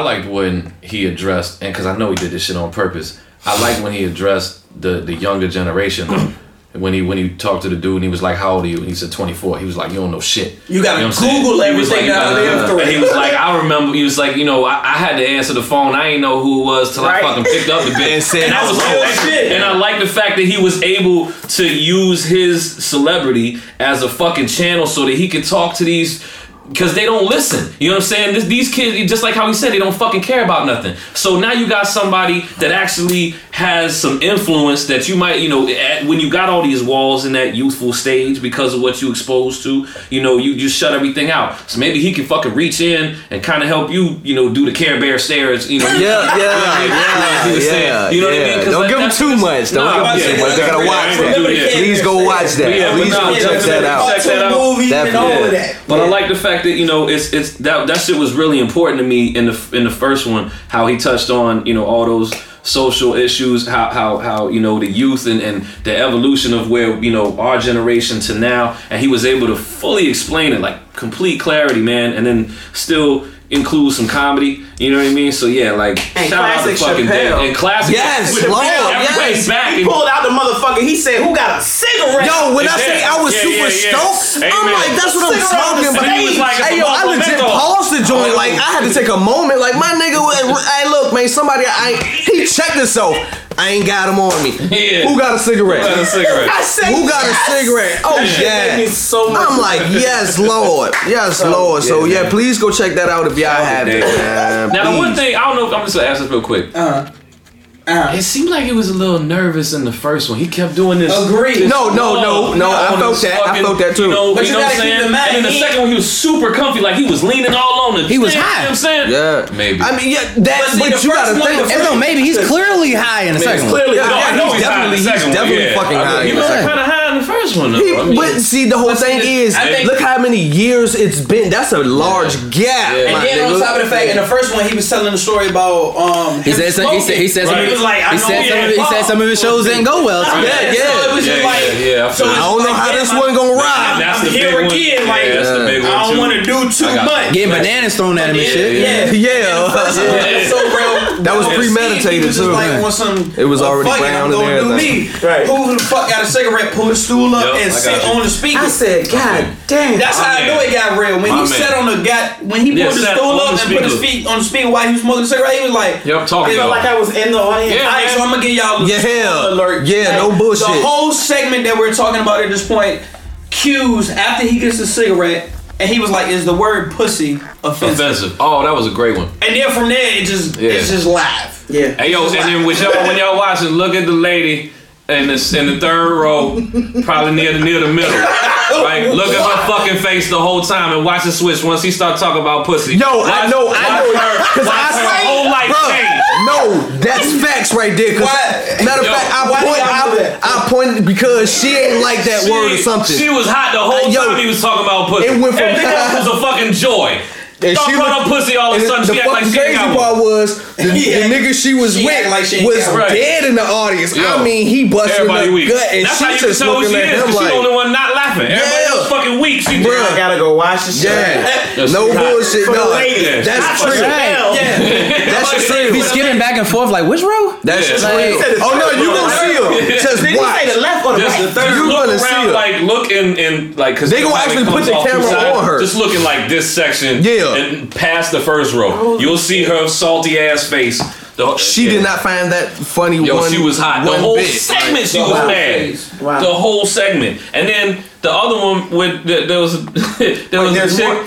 liked when he addressed, and because I know he did this shit on purpose. I liked when he addressed the younger generation. When he talked to the dude and he was like, how old are you? And he said 24. He was like, you don't know shit. You gotta Google everything out there. And he was like, I remember, he was like, you know, I had to answer the phone. I ain't know who it was till I fucking picked up the bitch. And I was like, shit. And I like the fact that he was able to use his celebrity as a fucking channel so that he could talk to these. Because they don't listen. You know what I'm saying? These kids, just like how he said, they don't fucking care about nothing. So now you got somebody that actually has some influence that you might, you know, when you got all these walls in that youthful stage because of what you exposed to, you know, you just shut everything out. So maybe he can fucking reach in and kind of help you, you know, do the Care Bear stairs, you know. Yeah. You know what I mean? Don't give them too much. Don't give them too much. They gotta watch that. Please go watch that. Please go check that out. Check that out. But I like the fact that, you know, it's that shit was really important to me in the first one, how he touched on, you know, all those social issues, how you know, the youth and the evolution of where, you know, our generation to now, and he was able to fully explain it, like complete clarity, man, and then still include some comedy, you know what I mean? So yeah, like and shout out to fucking Dave and classic. Yes, Lord, yes. Back he pulled out the motherfucker. He said, "Who got a cigarette?" Yo, when I say I was super stoked, I'm like, "That's what I'm smoking." But he was like, "Hey, yo, I legit paused the joint. Like, I had to take a moment. Like, my nigga, hey, look, man, somebody, he checked himself. I ain't got him on me. Yeah. Who got a cigarette? I said, who got a cigarette? Oh yeah. So I'm like, yes, Lord, yes, so, Lord. So yeah, please go check that out if y'all have it. Now the one thing I don't know, I'm just gonna ask this real quick. It seemed like he was a little nervous in the first one. He kept doing this. Agreed. No. I felt that. I felt that too. You know what I'm saying? And in the second one, he was super comfy. Like he was leaning all on the. He was high. You know what I'm saying? Yeah. Maybe. I mean, yeah. That. But you gotta think. No, maybe he's clearly high in the second one. Clearly. No, I know he's definitely fucking high. He was kind of high. The first one, but see, the whole thing is, look how many years it's been. That's a large gap. Yeah. And then on top of the fact, in the first one, he was telling the story about he said some of his shows didn't go well. Yeah. So I don't know how this one gonna ride. That's the big one. Like I don't want to do too much. Getting bananas thrown at him and shit. Yeah. That was premeditated too. It was already planned and everything. Right. Who the fuck got a cigarette? Pull stool up and sit on the speaker. I said, God damn. That's how I know it got real. When he sat on the when he pulled the stool up and put his feet on the speaker while he was smoking a cigarette, he was like, "Yo, I'm talking about." Like I was in the audience. Yeah, all right, so I'm gonna give y'all the alert. Yeah, no bullshit. The whole segment that we're talking about at this point cues after he gets the cigarette. And he was like, "Is the word pussy offensive?" Oh, that was a great one. And then from there, it just it's just live. Yeah. Hey yo, and then when y'all watching, look at the lady. In the third row, probably near the middle. Right? Look at her fucking face the whole time and watch the switch once he starts talking about pussy. Yo, I know. Because her whole life changed. No, that's facts right there. Matter of fact, I pointed because she ain't like that word or something. She was hot the whole time he was talking about pussy. It went from that was a fucking joy. And she put her pussy all of a sudden. The fucking crazy part was the nigga she was with was dead in the audience. Yo, I mean, he busted her gut, and that's she how you just looking she at is, him like, she's the only one not laughing. Everybody else fucking weak. She just, I gotta go watch this shit. Yeah, no bullshit. No, that's true. That's true. Be skipping back and forth like which row? That's true. Oh no, you gonna see him? Just watch the left or the right. You gonna see him? Like look and like because they gonna actually put the camera on her. Just looking like this section. Yeah. And past the first row, you'll see her salty ass face. She did not find that funny. She was hot. The whole segment, like, she was mad. Wow. The whole segment, and then the other one with there was a chick in the first one.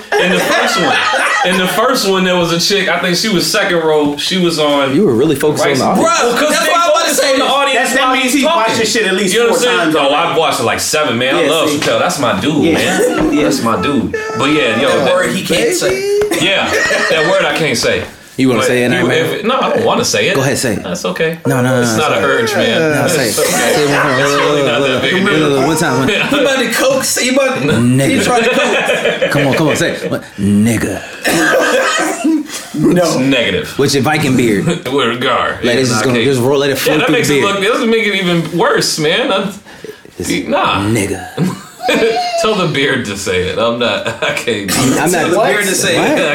In the first one, there was a chick. I think she was second row. She was on. You were really focused on the audience. Bro, that's why I was saying the audience. that means he's watched this shit at least four times. Oh, I've watched it like seven, man. I love Chappelle. That's my dude, man. That's my dude. But yeah, yo, that word he can't say. Yeah, that word I can't say. You want to say it now, man? No, I don't want to say it. Go ahead, say it. That's okay. No. It's not an urge, man. No, say it. It's really not that big a deal. One time. You about to coke? Say you about to... Nigga. You trying to coke? Come on, say it. Nigga. No. It's negative. With your Viking beard. With a guard. Like, it's just going to just roll, let it flow through the beard. That makes it even worse, man. Nigga. Tell the beard to say it. I can't. Yeah, I don't understand. I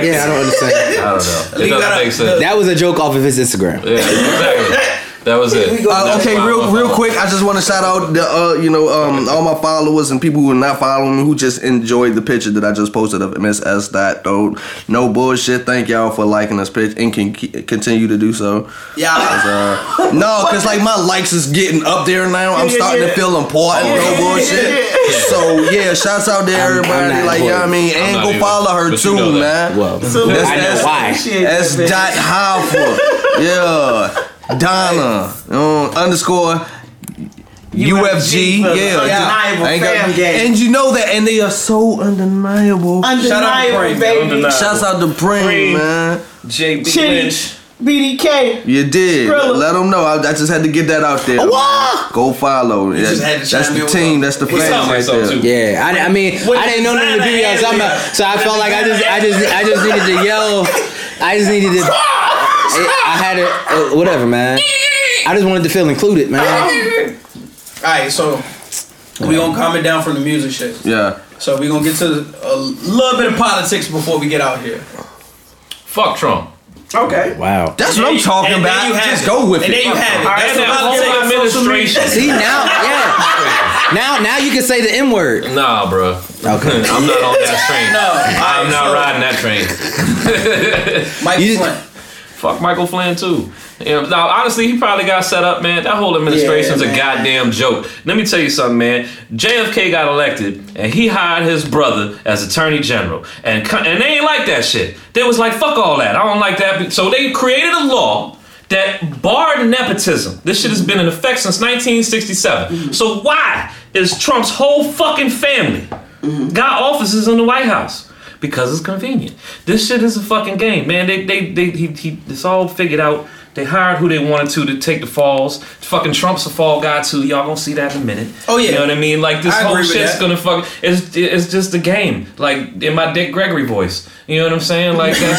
don't know. It doesn't make sense. That was a joke off of his Instagram. Yeah, exactly. That was it. Okay, real quick, I just want to shout out the all my followers and people who are not following me who just enjoyed the picture that I just posted of MSS. No bullshit. Thank y'all for liking this picture and can continue to do so. Yeah. Because my likes is getting up there now. I'm starting to feel important. No bullshit. So shouts out to everybody. And go follow her too, man. Well, that's why. That's dot Halfa. Yeah. Donna underscore UFG, undeniable game. And you know that, and they are so undeniable. Shouts out to Prim, man. JB Lynch. BDK. You did. Thriller. Let them know. I just had to get that out there. Oh, go follow. That's the team. That's the fans right there. Yeah. I didn't know nothing to do else. So I felt like I just needed to yell. I just needed to. I had it, whatever, man. I just wanted to feel included, man. Alright, so we gonna calm it down from the music shit. Yeah. So we gonna get to a little bit of politics before we get out here. Fuck Trump. Okay. Wow. That's what I'm talking about. Just go with it. And there you have it. That's the administration. See now, now you can say the N word. Nah, bro. Okay. I'm not on that train. No, I'm not riding that train. Mike Flynn. Fuck Michael Flynn too. Now, honestly, he probably got set up, man. That whole administration's a goddamn joke. Let me tell you something, man. JFK got elected, and he hired his brother as Attorney General, and they ain't like that shit. They was like, fuck all that. I don't like that. So they created a law that barred nepotism. This shit has been in effect since 1967. Mm-hmm. So why is Trump's whole fucking family got offices in the White House? Because it's convenient. This shit is a fucking game, man. It's all figured out. They hired who they wanted to take the falls. Fucking Trump's a fall guy too. Y'all gonna see that in a minute. Oh yeah. You know what I mean? Like this whole shit's gonna it's just a game. Like in my Dick Gregory voice. You know what I'm saying? Like that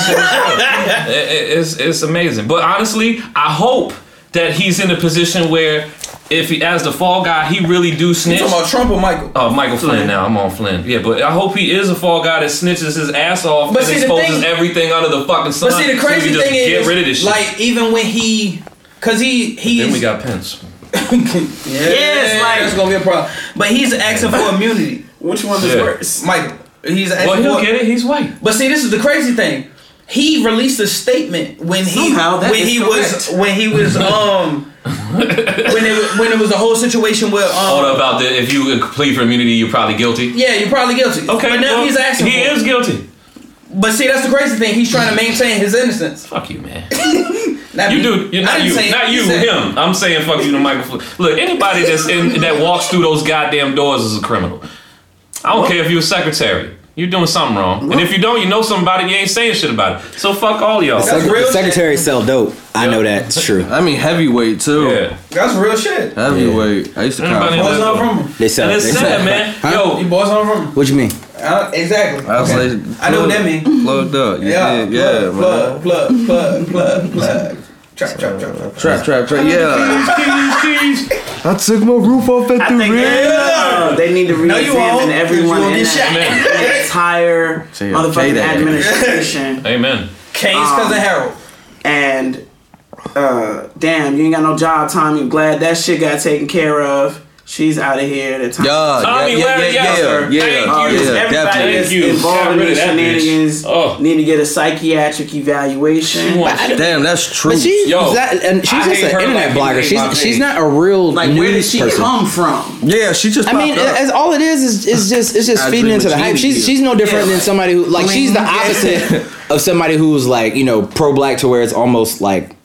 shit. It's amazing. But honestly, I hope that he's in a position where if he, as the fall guy, he really do snitch. You talking about Trump or Michael? Oh, Michael Flynn now. I'm on Flynn. Yeah, but I hope he is a fall guy that snitches his ass off and exposes everything under the fucking sun. But see, the crazy thing is, get rid of this shit. Even when he... Because he then we got Pence. It's going to be a problem. But he's asking for immunity. Which one is worse? Michael. He's asking for... Well, he'll get it. He's white. But see, this is the crazy thing. He released a statement when it was the whole situation where about the if you plead for immunity you're probably guilty. Yeah, you're probably guilty. Okay, but now he's asking. He is guilty. But see, that's the crazy thing. He's trying to maintain his innocence. Fuck you, man. Not you, him. I'm saying fuck you to Michael Flynn. Look, anybody that's that walks through those goddamn doors is a criminal. I don't care if you're a secretary. You're doing something wrong. And if you don't, you know somebody, you ain't saying shit about it. So fuck all y'all. The secretary sell dope. I know that's true. I mean, heavyweight, too. Yeah. That's real shit. Heavyweight. Yeah. I used to call them. Boys not from them. They sell it. And it's sad, man. Huh? Yo, you boys not from them. What you mean? Exactly. Okay. I know what that means. Plugged up. Yeah, plug. Trap. Yeah. I took my roof off at the rear. They need to re-examine everyone in that entire motherfucking administration. Amen. Case because of Harold. And damn, you ain't got no job, Tommy. I'm glad that shit got taken care of. She's out of here. Everybody that's involved in these shenanigans need to get a psychiatric evaluation. Damn, that's true. And she's just an internet blogger. She's not a real news person. Where did she come from? Yeah, she just. I mean, as all it is just feeding into the hype. She's no different than somebody who she's the opposite of somebody who's pro black to where it's almost like.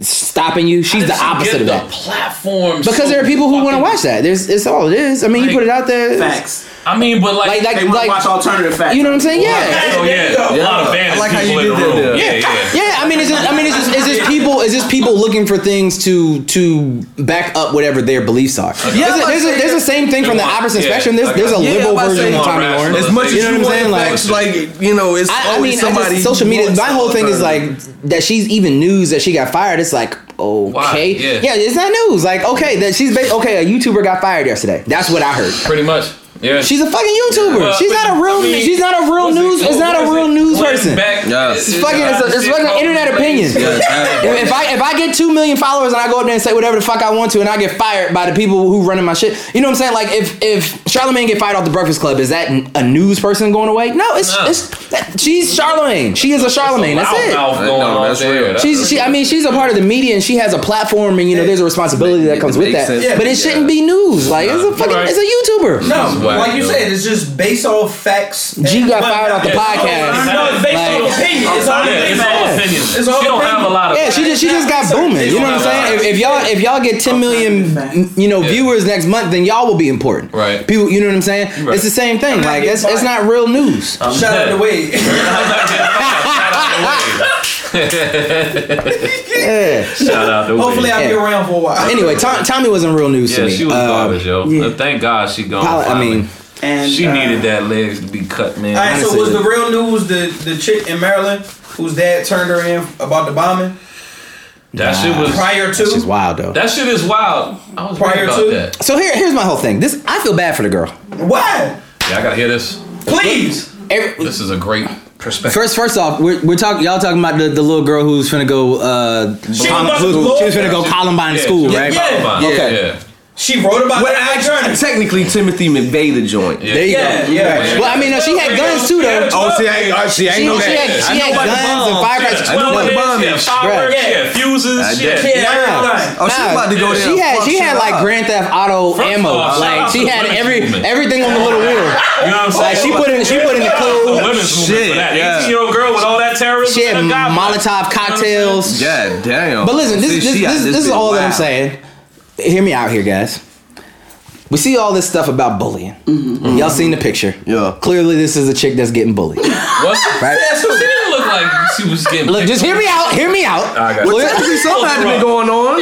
stopping you. She's the opposite of that. Platform, because there are people who want to watch that. There's, it's all it is. I mean, like, you put it out there. Facts. I mean, but like they want to watch alternative facts. You know what I'm saying? Yeah. Oh yeah. A lot of bands. I like how you did that. Yeah. I mean, it's just people looking for things to back up whatever their beliefs are. Okay. Yeah. There's the same thing from the opposite spectrum. There's a liberal version of Tommy Lauren. As much as you know what I'm saying, like you know, it's always somebody. Social media. My whole thing is like that. She's even news that she got fired. It's like. Okay. Yeah, it's not news. Like, okay, that she's okay. A YouTuber got fired yesterday. That's what I heard. Pretty much. Yeah. She's a fucking YouTuber. She's not a real news. It's not a real news person. It's fucking internet opinion. If I get 2 million followers and I go up there and say whatever the fuck I want to and I get fired by the people who running my shit, you know what I'm saying? Like if Charlamagne get fired off the Breakfast Club, is that a news person going away? No, she's Charlamagne. She is a Charlamagne. That's it. That's real. She's a part of the media and she has a platform and you know there's a responsibility that comes with that. But it shouldn't be news. Like it's a YouTuber. No. Like you said, it's just based off facts. She got fired off the podcast. No, it's based on opinion. It's all opinion. She don't have a lot of. Yeah, she just got booming. You know what I'm saying? If y'all get 10 million, you know, viewers next month, then y'all will be important. Right. People, you know what I'm saying? Right. It's the same thing. Like it's not real news. Shout out to Wade. Yeah. Shout out to hopefully I'll be around for a while. Anyway, Tommy wasn't real news to me. Yeah, she was garbage, yo. Yeah. Thank God she gone. She needed that legs to be cut, man. Alright, so was the real news the chick in Maryland whose dad turned her in about the bombing? That shit was prior to. She's wild though. That shit is wild. I was prior about to that. So here's my whole thing. This I feel bad for the girl. Why? Yeah, I gotta hear this. Please. This is a great. First off, we're talking. Y'all talking about the little girl who's finna go. She was finna go Columbine school, right? Yeah. Okay. Yeah. She wrote about that. Technically, Timothy McVeigh the joint. Yeah. There you go. Yeah. Well, I mean, she had guns too, though. Oh, she ain't know that. She had guns and firecrackers. I know about the bomb. She had fuses. She had like Grand Theft Auto ammo. Like she had everything on the little wheel. You know what I'm saying? She put in the clothes. Shit. 18-year-old girl with all that terrorism. She had Molotov cocktails. Yeah, damn. But listen, this is all that I'm saying. Hear me out here, guys. We see all this stuff about bullying. Mm-hmm. Y'all seen the picture. Yeah. Clearly, this is a chick that's getting bullied. What? Right? She didn't look like she was getting bullied. Look, just hear me out. Technically, something had to be going on.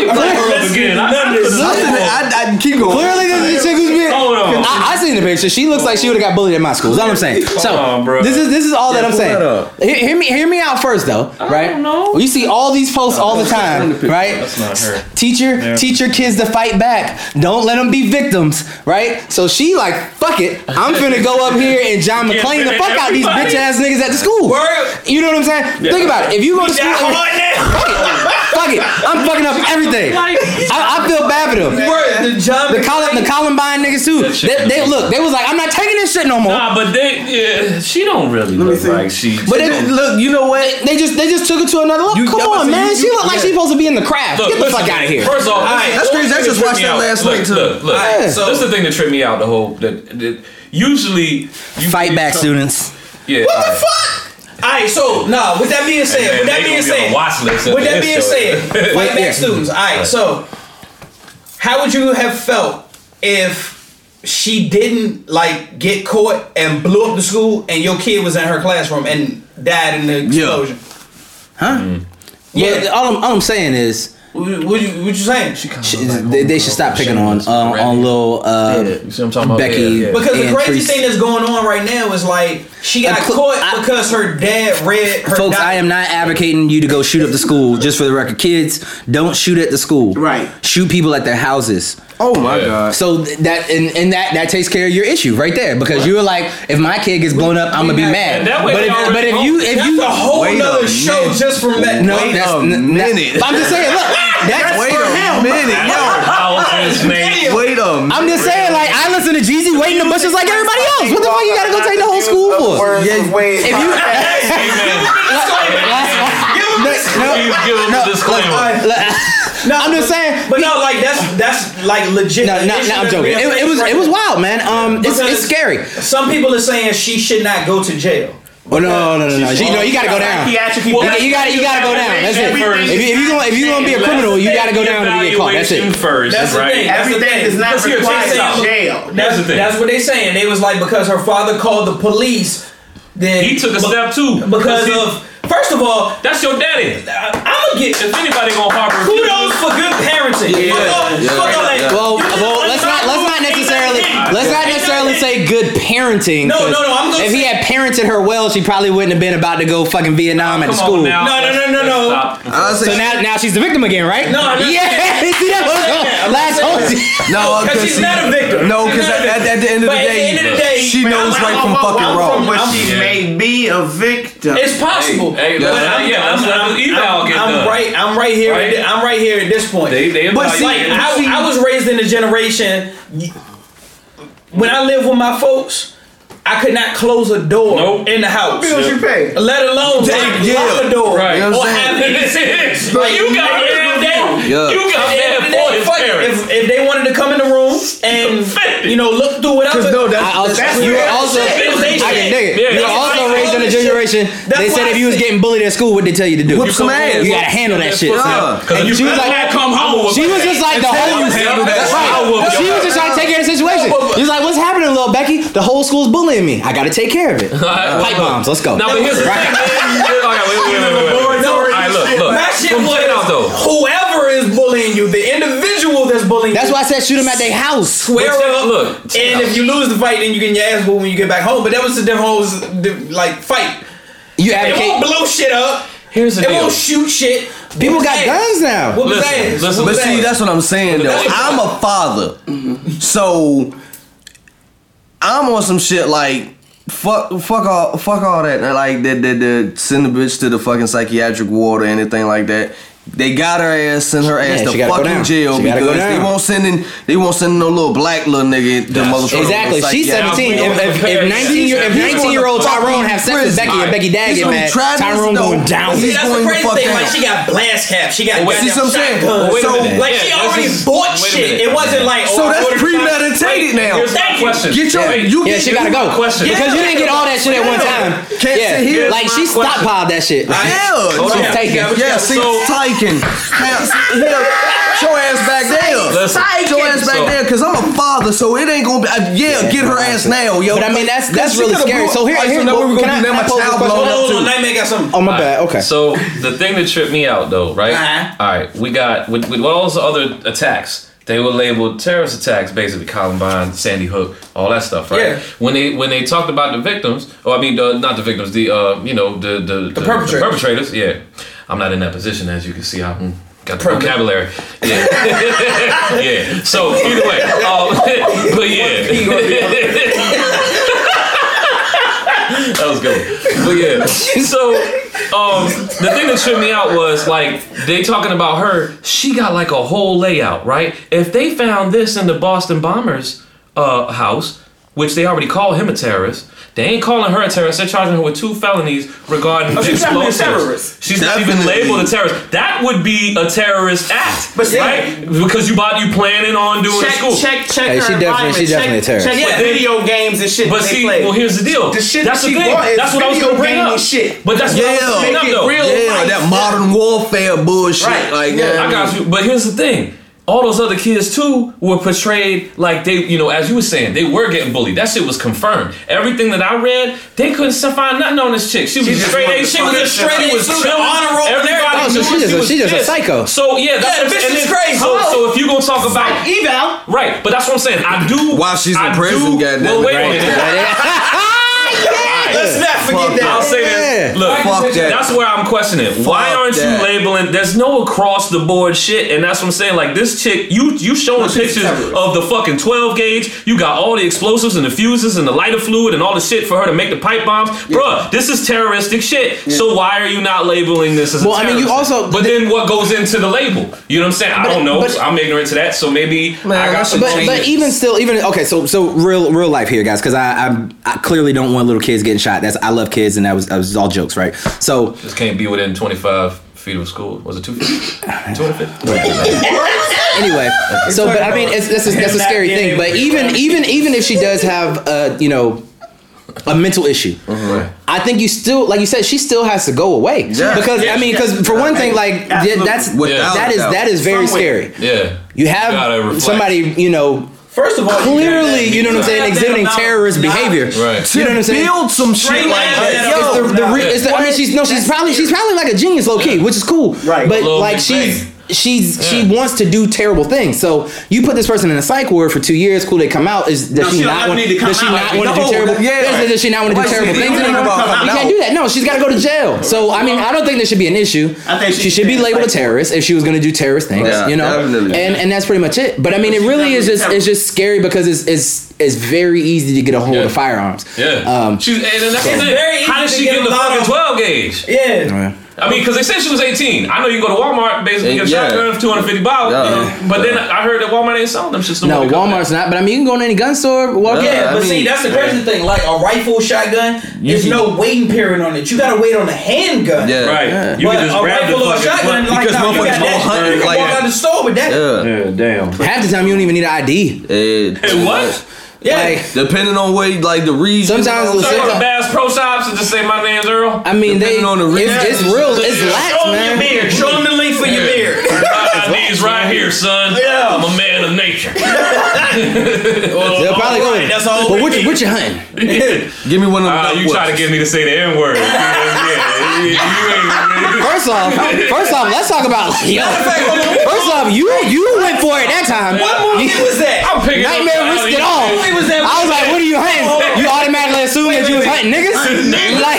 I keep going. Clearly, this is a chick who's being... I seen the picture. She looks like she would have got bullied at my school. That's all I'm saying. So, this is all that I'm saying. Hear me out first, though. Right? I don't know. You see all these posts all the time, right? That's not her. Teach your kids to fight back. Don't let them be victims, right? So she like, fuck it. I'm finna go up here and John McClane the fuck out these bitch ass niggas at the school. You know what I'm saying? Think about it. If you go to school... Fuck it. I'm fucking up everything. I feel bad for them. The Columbine niggas too. They was like, I'm not taking this shit no more. Nah, but she don't really look like she. But look, you know what? They just took it to another level. Come on, man. She looked like she supposed to be in The Craft. Get the fuck out of here. First off, that's crazy. I just watched that last night too. Look, so this is the thing that tripped me out. The whole that usually fight back, students. Yeah. What the fuck? Alright, so with that being said, fight back students. Alright, so how would you have felt if she didn't like get caught and blew up the school and your kid was in her classroom and died in the explosion? Huh? Mm. Yeah, all I'm saying is what you saying? They should stop picking on little Becky. Yeah. Because the crazy thing that's going on right now is like she got caught because her dad read her. Folks, I am not advocating you to go shoot up the school. Just for the record, kids, don't shoot at the school. Right. Shoot people at their houses. Oh my God. So that and that takes care of your issue right there, because you were like, if my kid gets blown up, I'm gonna be mad. But if you that's a whole nother show just from that. No, that's I'm just saying, look. That's wait for him. Minute, yo. Wait a minute. I'm just saying, like, I listen to Jeezy waiting in the bushes like everybody else. What the fuck you gotta go take the whole school for? Yes, wait. If you give him a disclaimer. No, I'm just saying. But no, like that's like legit. No, I'm joking. It was wild, man. It's scary. Some people are saying she should not go to jail. Oh no! She, no, you gotta go down. You gotta go down. That's it. If you gonna be a criminal, you gotta go down and get caught. That's it. That's right. Everything is not required jail. That's the thing. That's what they saying. They was like, because her father called the police, then he took a step too because of. First of all, that's your daddy. I'ma get if anybody gonna harbor kudos for good parenting. Yeah. Well, let's not necessarily say good parenting. No. I'm gonna. If he had parented her well, she probably wouldn't have been about to go fucking Vietnam at the school. No. So now she's the victim again, right? No. Yeah. See that? Last whole. No, because she's not a victim. No, because at the end of the day, she knows right from fucking wrong. But she may be a victim. It's possible. I'm right here. I'm right here at this point. I was raised in a generation when I lived with my folks, I could not close a door in the house. What bills you pay? Let alone lock a door. Right. You know what I'm saying? Like, you got it. You got it. If they wanted to come in the room and look through it, you're also raised in a generation. They said if you was getting bullied at school, what they tell you to do? Whoop some ass. You gotta handle that shit. And she was like, come home. She was just like the whole. She was just trying to take care of the situation. She's like, what's happening, little Becky? The whole school's bullying me. I gotta take care of it. Pipe bombs. Let's go. Now here's the thing. Wait. Look. My shit was whoever is bullying you, the individual that's bullying you. That's why I said shoot them at their house. Swear up. Look. And if you lose the fight, then you get your ass booed when you get back home. But that was the different fight. You advocate. They won't blow shit up. Here's the deal. They won't shoot shit. People got guns now. But see, that's what I'm saying though. I'm a father, so I'm on some shit like fuck all that. Like the send the bitch to the fucking psychiatric ward or anything like that. They got her ass, send her ass to fucking jail because they won't send no little black little nigga to motherfucker. Exactly, she's 17. If 19-year-old Tyrone have sex with Becky and Becky dad get mad, Tyrone going down. See, that's the crazy thing. Like she got blast caps, she got shotguns. So like she already bought shit. It wasn't like so that's premeditated now. Thank you. Yeah, she gotta go because you didn't get all that shit at one time. Yeah, like she stockpiled that shit. Hell, she's taking. Yeah, see. Show ass back there. Show ass back there, cause I'm a father, so it ain't gonna be. Get her ass now, yo. But I mean, that's really scary. So here, Oh my bad. Okay. So the thing that tripped me out though, right? All right, we got with all those other attacks. They were labeled terrorist attacks, basically Columbine, Sandy Hook, all that stuff, right? Yeah. When they talked about the victims, not the victims, the perpetrators. Yeah, I'm not in that position, as you can see. I got the vocabulary. Yeah, yeah. So either way, but yeah. That was good. But yeah. So the thing that tripped me out was like they talking about her, she got like a whole layout, right? If they found this in the Boston bomber's house, which they already call him a terrorist, they ain't calling her a terrorist. They're charging her with 2 felonies regarding explosives. She's not even labeled a terrorist. That would be a terrorist act, right? Because you planning on doing school. She's definitely a terrorist. Check video games and shit. But see, well, here's the deal. That's the thing. That's what I was gonna bring up. But that's what I was bringing up though. Yeah, that modern warfare bullshit. Like, I got you. But here's the thing. All those other kids too were portrayed like they, as you were saying, they were getting bullied. That shit was confirmed. Everything that I read, they couldn't find nothing on this chick. She was a straight A. She was a honor roll. She's just a psycho. So that's the bitch is crazy. So if you gonna talk about eval, right? But that's what I'm saying. I do. While she's in prison, goddamn. Well, wait a minute. Let's not forget that. I'll say this. Look, that's where I'm questioning. Why aren't you labeling? There's no across the board shit, and that's what I'm saying. Like this chick, you showing pictures of the fucking 12 gauge. You got all the explosives and the fuses and the lighter fluid and all the shit for her to make the pipe bombs, bruh. This is terroristic shit. Yeah. So why are you not labeling this as? Well, I mean, you also. But then what goes into the label? You know what I'm saying? I don't know. I'm ignorant to that. So maybe I got some changes. But even still, okay. So real life here, guys, because I clearly don't want little kids getting shot. I love kids, and that was all jokes, right? So just can't be within 25 feet of school. Was it 2 feet? 250? Anyway, so but I mean, that's a scary thing. But even if she does have a mental issue, mm-hmm. I think you still, like you said, she still has to go away. Yeah. Because yeah, I mean, because for one thing, like that is very scary. Yeah, you have somebody, you know. First of all, clearly, you know what I'm saying, exhibiting terrorist behavior. Right. You know what I'm saying? Build some shit like that. I mean, she's probably like a genius, low key, which is cool. Right. But like she wants to do terrible things. So you put this person in a psych ward for 2 years. Cool, they come out. Does she not want to do terrible things anymore? You can't do that. No, she's got to go to jail. So I mean, I don't think there should be an issue. I think she should be labeled a terrorist if she was going to do terrorist things. Yeah, you know, and that's pretty much it. But I mean, it really is just it's just scary because it's very easy to get a hold of firearms. Yeah. How did she get in the fucking 12 gauge? Yeah. I mean, because they said she was 18. I know you go to Walmart, basically get a shotgun for $250. But then I heard that Walmart ain't selling them shit. No, Walmart's not. But I mean, you can go to any gun store. That's the crazy thing. Like a rifle, shotgun, there's no waiting period on it. You gotta wait on a handgun. Yeah. Right. Yeah. You can just grab the fucking shotgun. Because motherfuckers won't hunt. You can walk out the store with that. Yeah. Damn. Half the time you don't even need an ID. What? Yeah, like, depending on what, like the region. Sometimes I go to Bass Pro Shops and just say my name's Earl. I mean, it's real. It's lax, man. Show them the link for your beard. These right here, son. Yeah. I'm a man of nature. They'll probably go. That's all. But what you hunting? Give me one of them. You try to get me to say the N word. First off, let's talk about. First off, you went for it that time. What movie was that? I'm picking Nightmare Risk It All. I was like, what are you hunting? You automatically assume that you was hunting niggas? Like,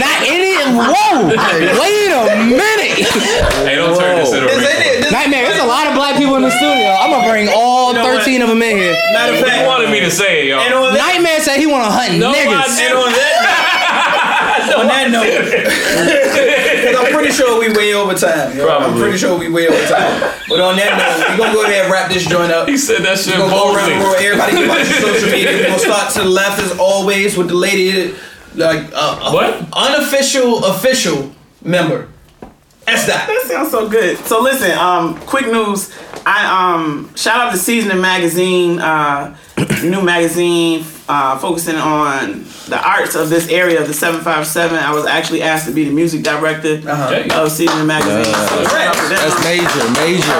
not any. Whoa! Wait a minute. Hey, don't turn this into a Nightmare. There's a lot of black people in the studio. I'm gonna bring all 13 of them in here. Matter of fact, wanted me to say it, y'all. Nightmare said he wanna hunt niggas. And on that note. I'm pretty sure we way over time. Probably. I'm pretty sure we way over time. But on that note, we're going to go ahead and wrap this joint up. He said that shit. We're going to go around the world. Everybody can watch your social media. We're going to start to the left as always with the lady, like, what? Unofficial, official member. That's that. That sounds so good. So listen, quick news. I shout out to Seasoning Magazine, new magazine focusing on the arts of this area of the 757. I was actually asked to be the music director of Seasoning Magazine. So that's major.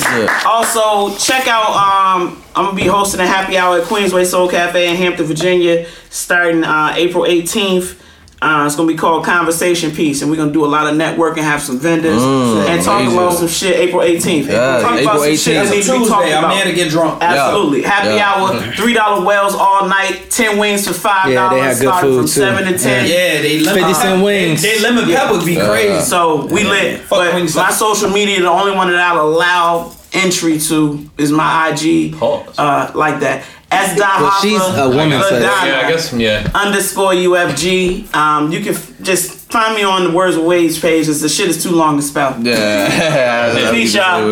Congrats. Also, check out. I'm gonna be hosting a happy hour at Queensway Soul Cafe in Hampton, Virginia, starting April 18th. It's going to be called Conversation Piece, and we're going to do a lot of networking, have some vendors, and talk about some shit April 18th. Yeah, talk about some shit that needs to be talked about. I'm there to get drunk. Absolutely. Yeah. Happy hour, $3 whales all night, 10 wings for $5. Yeah, they have good food, from 7 to 10. Yeah, they lemon 50-cent wings. They lemon pepper be crazy. So we lit. But my social media, the only one that I'll allow entry to is my IG. Pause. Like that. As Hopper, she's a woman, so yeah, I guess, yeah. _UFG. You can just find me on the Words with Waves page. The shit is too long to spell. Yeah. Peace, y'all.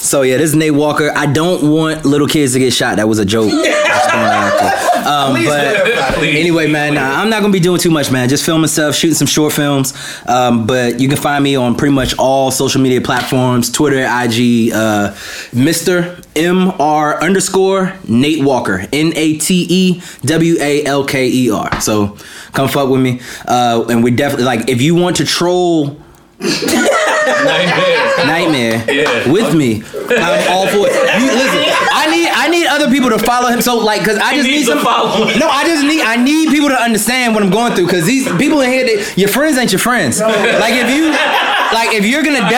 So yeah, this is Nate Walker. I don't want little kids to get shot. That was a joke. Anyway, I'm not gonna be doing too much, man. Just filming stuff, shooting some short films. But you can find me on pretty much all social media platforms: Twitter, IG, Mr. Mr. _ Nate Walker, NATEWALKER. So come fuck with me. And we definitely, like, if you want to troll Nightmare with me, I'm all for it. I need other people to follow him. So like, cause I just need some follow. No, I need people to understand what I'm going through. Cause these people in here, your friends ain't your friends. No. Like if you're gonna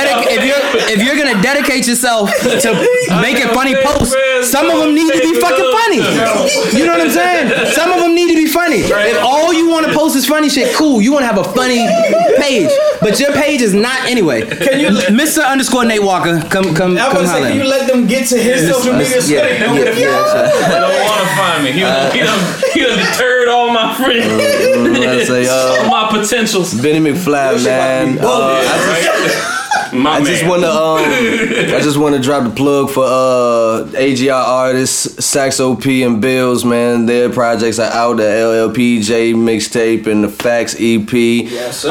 dedicate yourself to making funny posts, some of them need to be fucking funny. You know what I'm saying? Some of them need to be funny. If all you want to post is funny shit, cool. You want to have a funny page, but your page is not anyway. Can you, Mr. _ Nate Walker, come I was saying, can you let them get to his social media? I don't want to find me. He done deterred all my friends. All my potentials. Benny McFly, man. I just want to drop the plug for AGI artists Sax OP and Bills, man. Their projects are out, the LLPJ mixtape and the Facts EP. Yes, sir.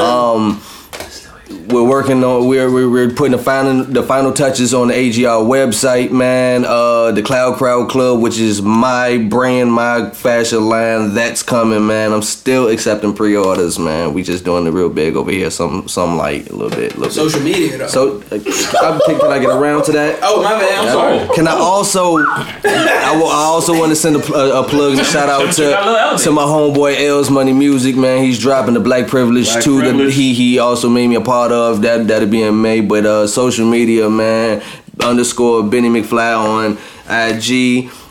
We're working on, we're putting the final touches on the AGR website, man. The Cloud Crowd Club, which is my brand, my fashion line, that's coming, man. I'm still accepting pre-orders, man. We just doing it real big over here. Some light, a little bit. Social media, though. So, can I get around to that? Oh, my bad. I'm sorry. Can I also, I also want to send a plug and shout out to my homeboy L's Money Music, man. He's dropping the Black Privilege 2 that he also made me a part of. That'll be in May. But social media, man, _ Benny McFly on IG, _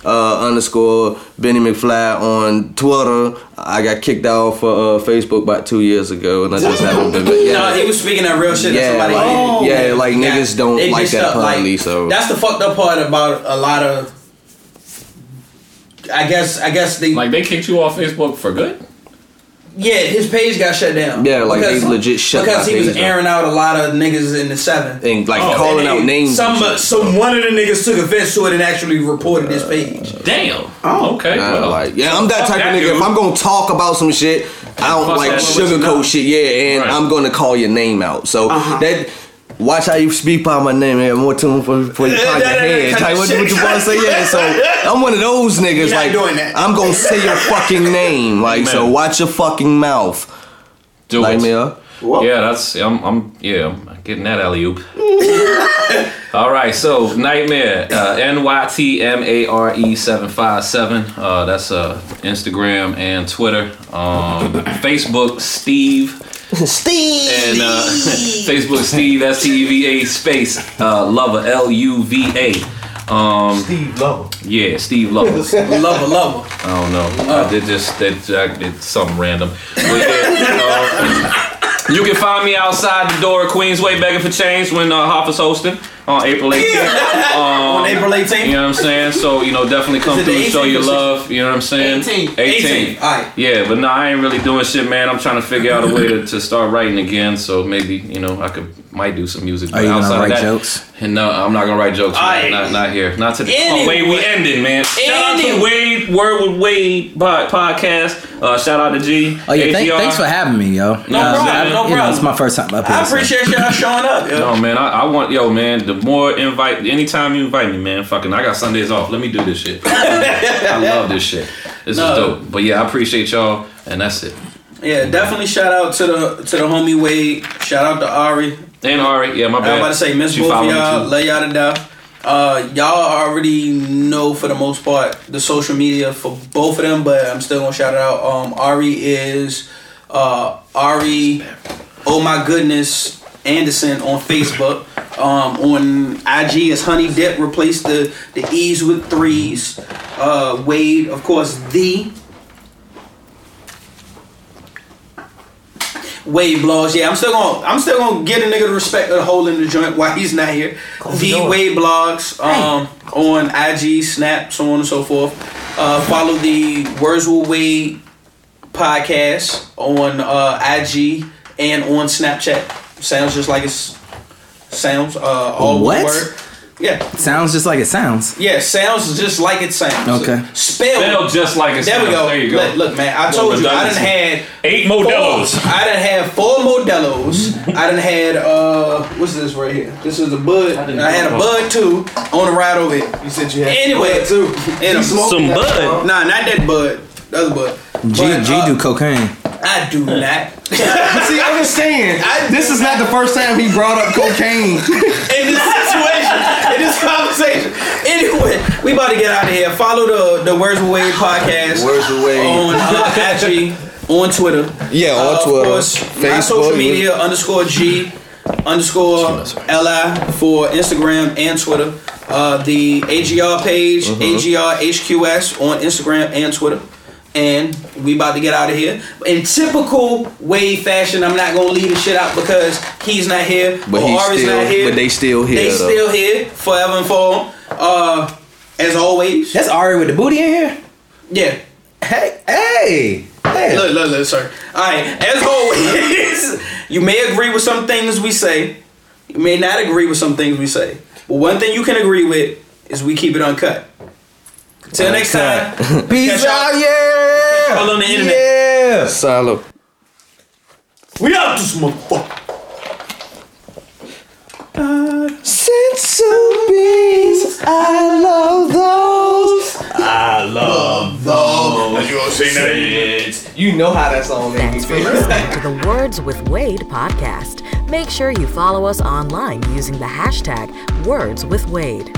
Benny McFly on Twitter. I got kicked off Facebook about 2 years ago, and I just haven't been. Yeah. No, he was speaking that real shit. Yeah, that somebody niggas don't like that publicly. Like, so that's the fucked up part about a lot of. I guess they kicked you off Facebook for good. Yeah, his page got shut down. Yeah, they legit shut down. Because he was airing out a lot of niggas in the 7th. And calling out names. So one of the niggas took offense to it and actually reported his page. Damn. Oh, okay. I'm that type of nigga. Dude. If I'm gonna talk about some shit, I don't sugarcoat shit. Yeah, and I'm gonna call your name out. So watch how you speak by my name, man. More tune for your head. Type what you want to say, yeah. So I'm one of those niggas. Like, doing that. I'm gonna say your fucking name, like, man. So watch your fucking mouth. Do like, it. Whoa. Yeah, that's I'm getting that alley-oop. All right, so Nightmare NYTMARE 757. That's Instagram and Twitter, Facebook Steve and Facebook Steve STEVA space Lover LUVA. Steve Lover. Yeah, Steve Lover. Lover. I don't know. I did something random. But yeah, you can find me outside the door at Queensway begging for change when Hoffa's hosting on April 18th. On April 18th? You know what I'm saying? So, definitely come through and show your love. You know what I'm saying? 18. All right. Yeah, but no, I ain't really doing shit, man. I'm trying to figure out a way to start writing again. So maybe, I might do some music. But outside of that, jokes? And no, I'm not going to write jokes. Man. Not here. Not today. Anyway. Oh, Wade, we ended, man. Shout out to Wade, Word with Wade podcast. Shout out to G. Oh, yeah, thanks for having me, yo. No problem. It's my first time up here. I appreciate y'all showing up, yo. No, man, I want, man, the more anytime you invite me, man, fucking, I got Sundays off. Let me do this shit. I love this shit. This is dope. But yeah, I appreciate y'all, and that's it. Yeah, definitely shout out to the homie Wade. Shout out to Ari. And Ari, yeah, my bad. I'm about to say, miss both of y'all. Love y'all to death. Y'all already know for the most part the social media for both of them, but I'm still gonna shout it out. Ari is Ari. Oh my goodness, Anderson on Facebook. On IG is Honey Dip. Replace the E's with 3's. Wade, of course, the Wade Blogs. Yeah, I'm still gonna get a nigga the respect of the hole in the joint while he's not here. The Wade Blogs on IG, Snap, so on and so forth. Follow the Words with Wade podcast on IG and on Snapchat. Sounds just like it's sounds. All what? Word. Yeah. Sounds just like it sounds. Yeah, sounds just like it sounds. Okay. Spelled just like it sounds. There we go. There you go. Look, man, I told you, I done had 8 Modelos. I done had 4 Modelos. I done had, what's this right here? This is a bud. I had a bud, too, on the ride over here. You said you had anyway, too. And some bud? Nah, not that bud. The other bud. G do cocaine. I do not. See, I'm just saying, this is not the first time he brought up cocaine in this situation, in this conversation. Anyway, we about to get out of here. Follow the Words with Wade podcast. Words with Wade on IG, on Twitter. Yeah, on Twitter. Of course, Facebook, my social media _G_LI for Instagram and Twitter. The AGR page, AGRHQS on Instagram and Twitter. And we about to get out of here. In typical Wade fashion, I'm not gonna leave the shit out because he's not here, but Ari's not here. But they still here. They still here forever and for as always. That's Ari with the booty in here. Yeah. Hey. Look. Sorry. All right. As always, you may agree with some things we say. You may not agree with some things we say. But one thing you can agree with is we keep it uncut. Till next time. Peace out, yeah. All on the internet. Yeah. Silo. We out this motherfucker. to bees. I love those. I love those. You gonna sing that? You know how that song made me feel. Thanks for listening to the Words with Wade podcast. Make sure you follow us online using the hashtag Words with Wade.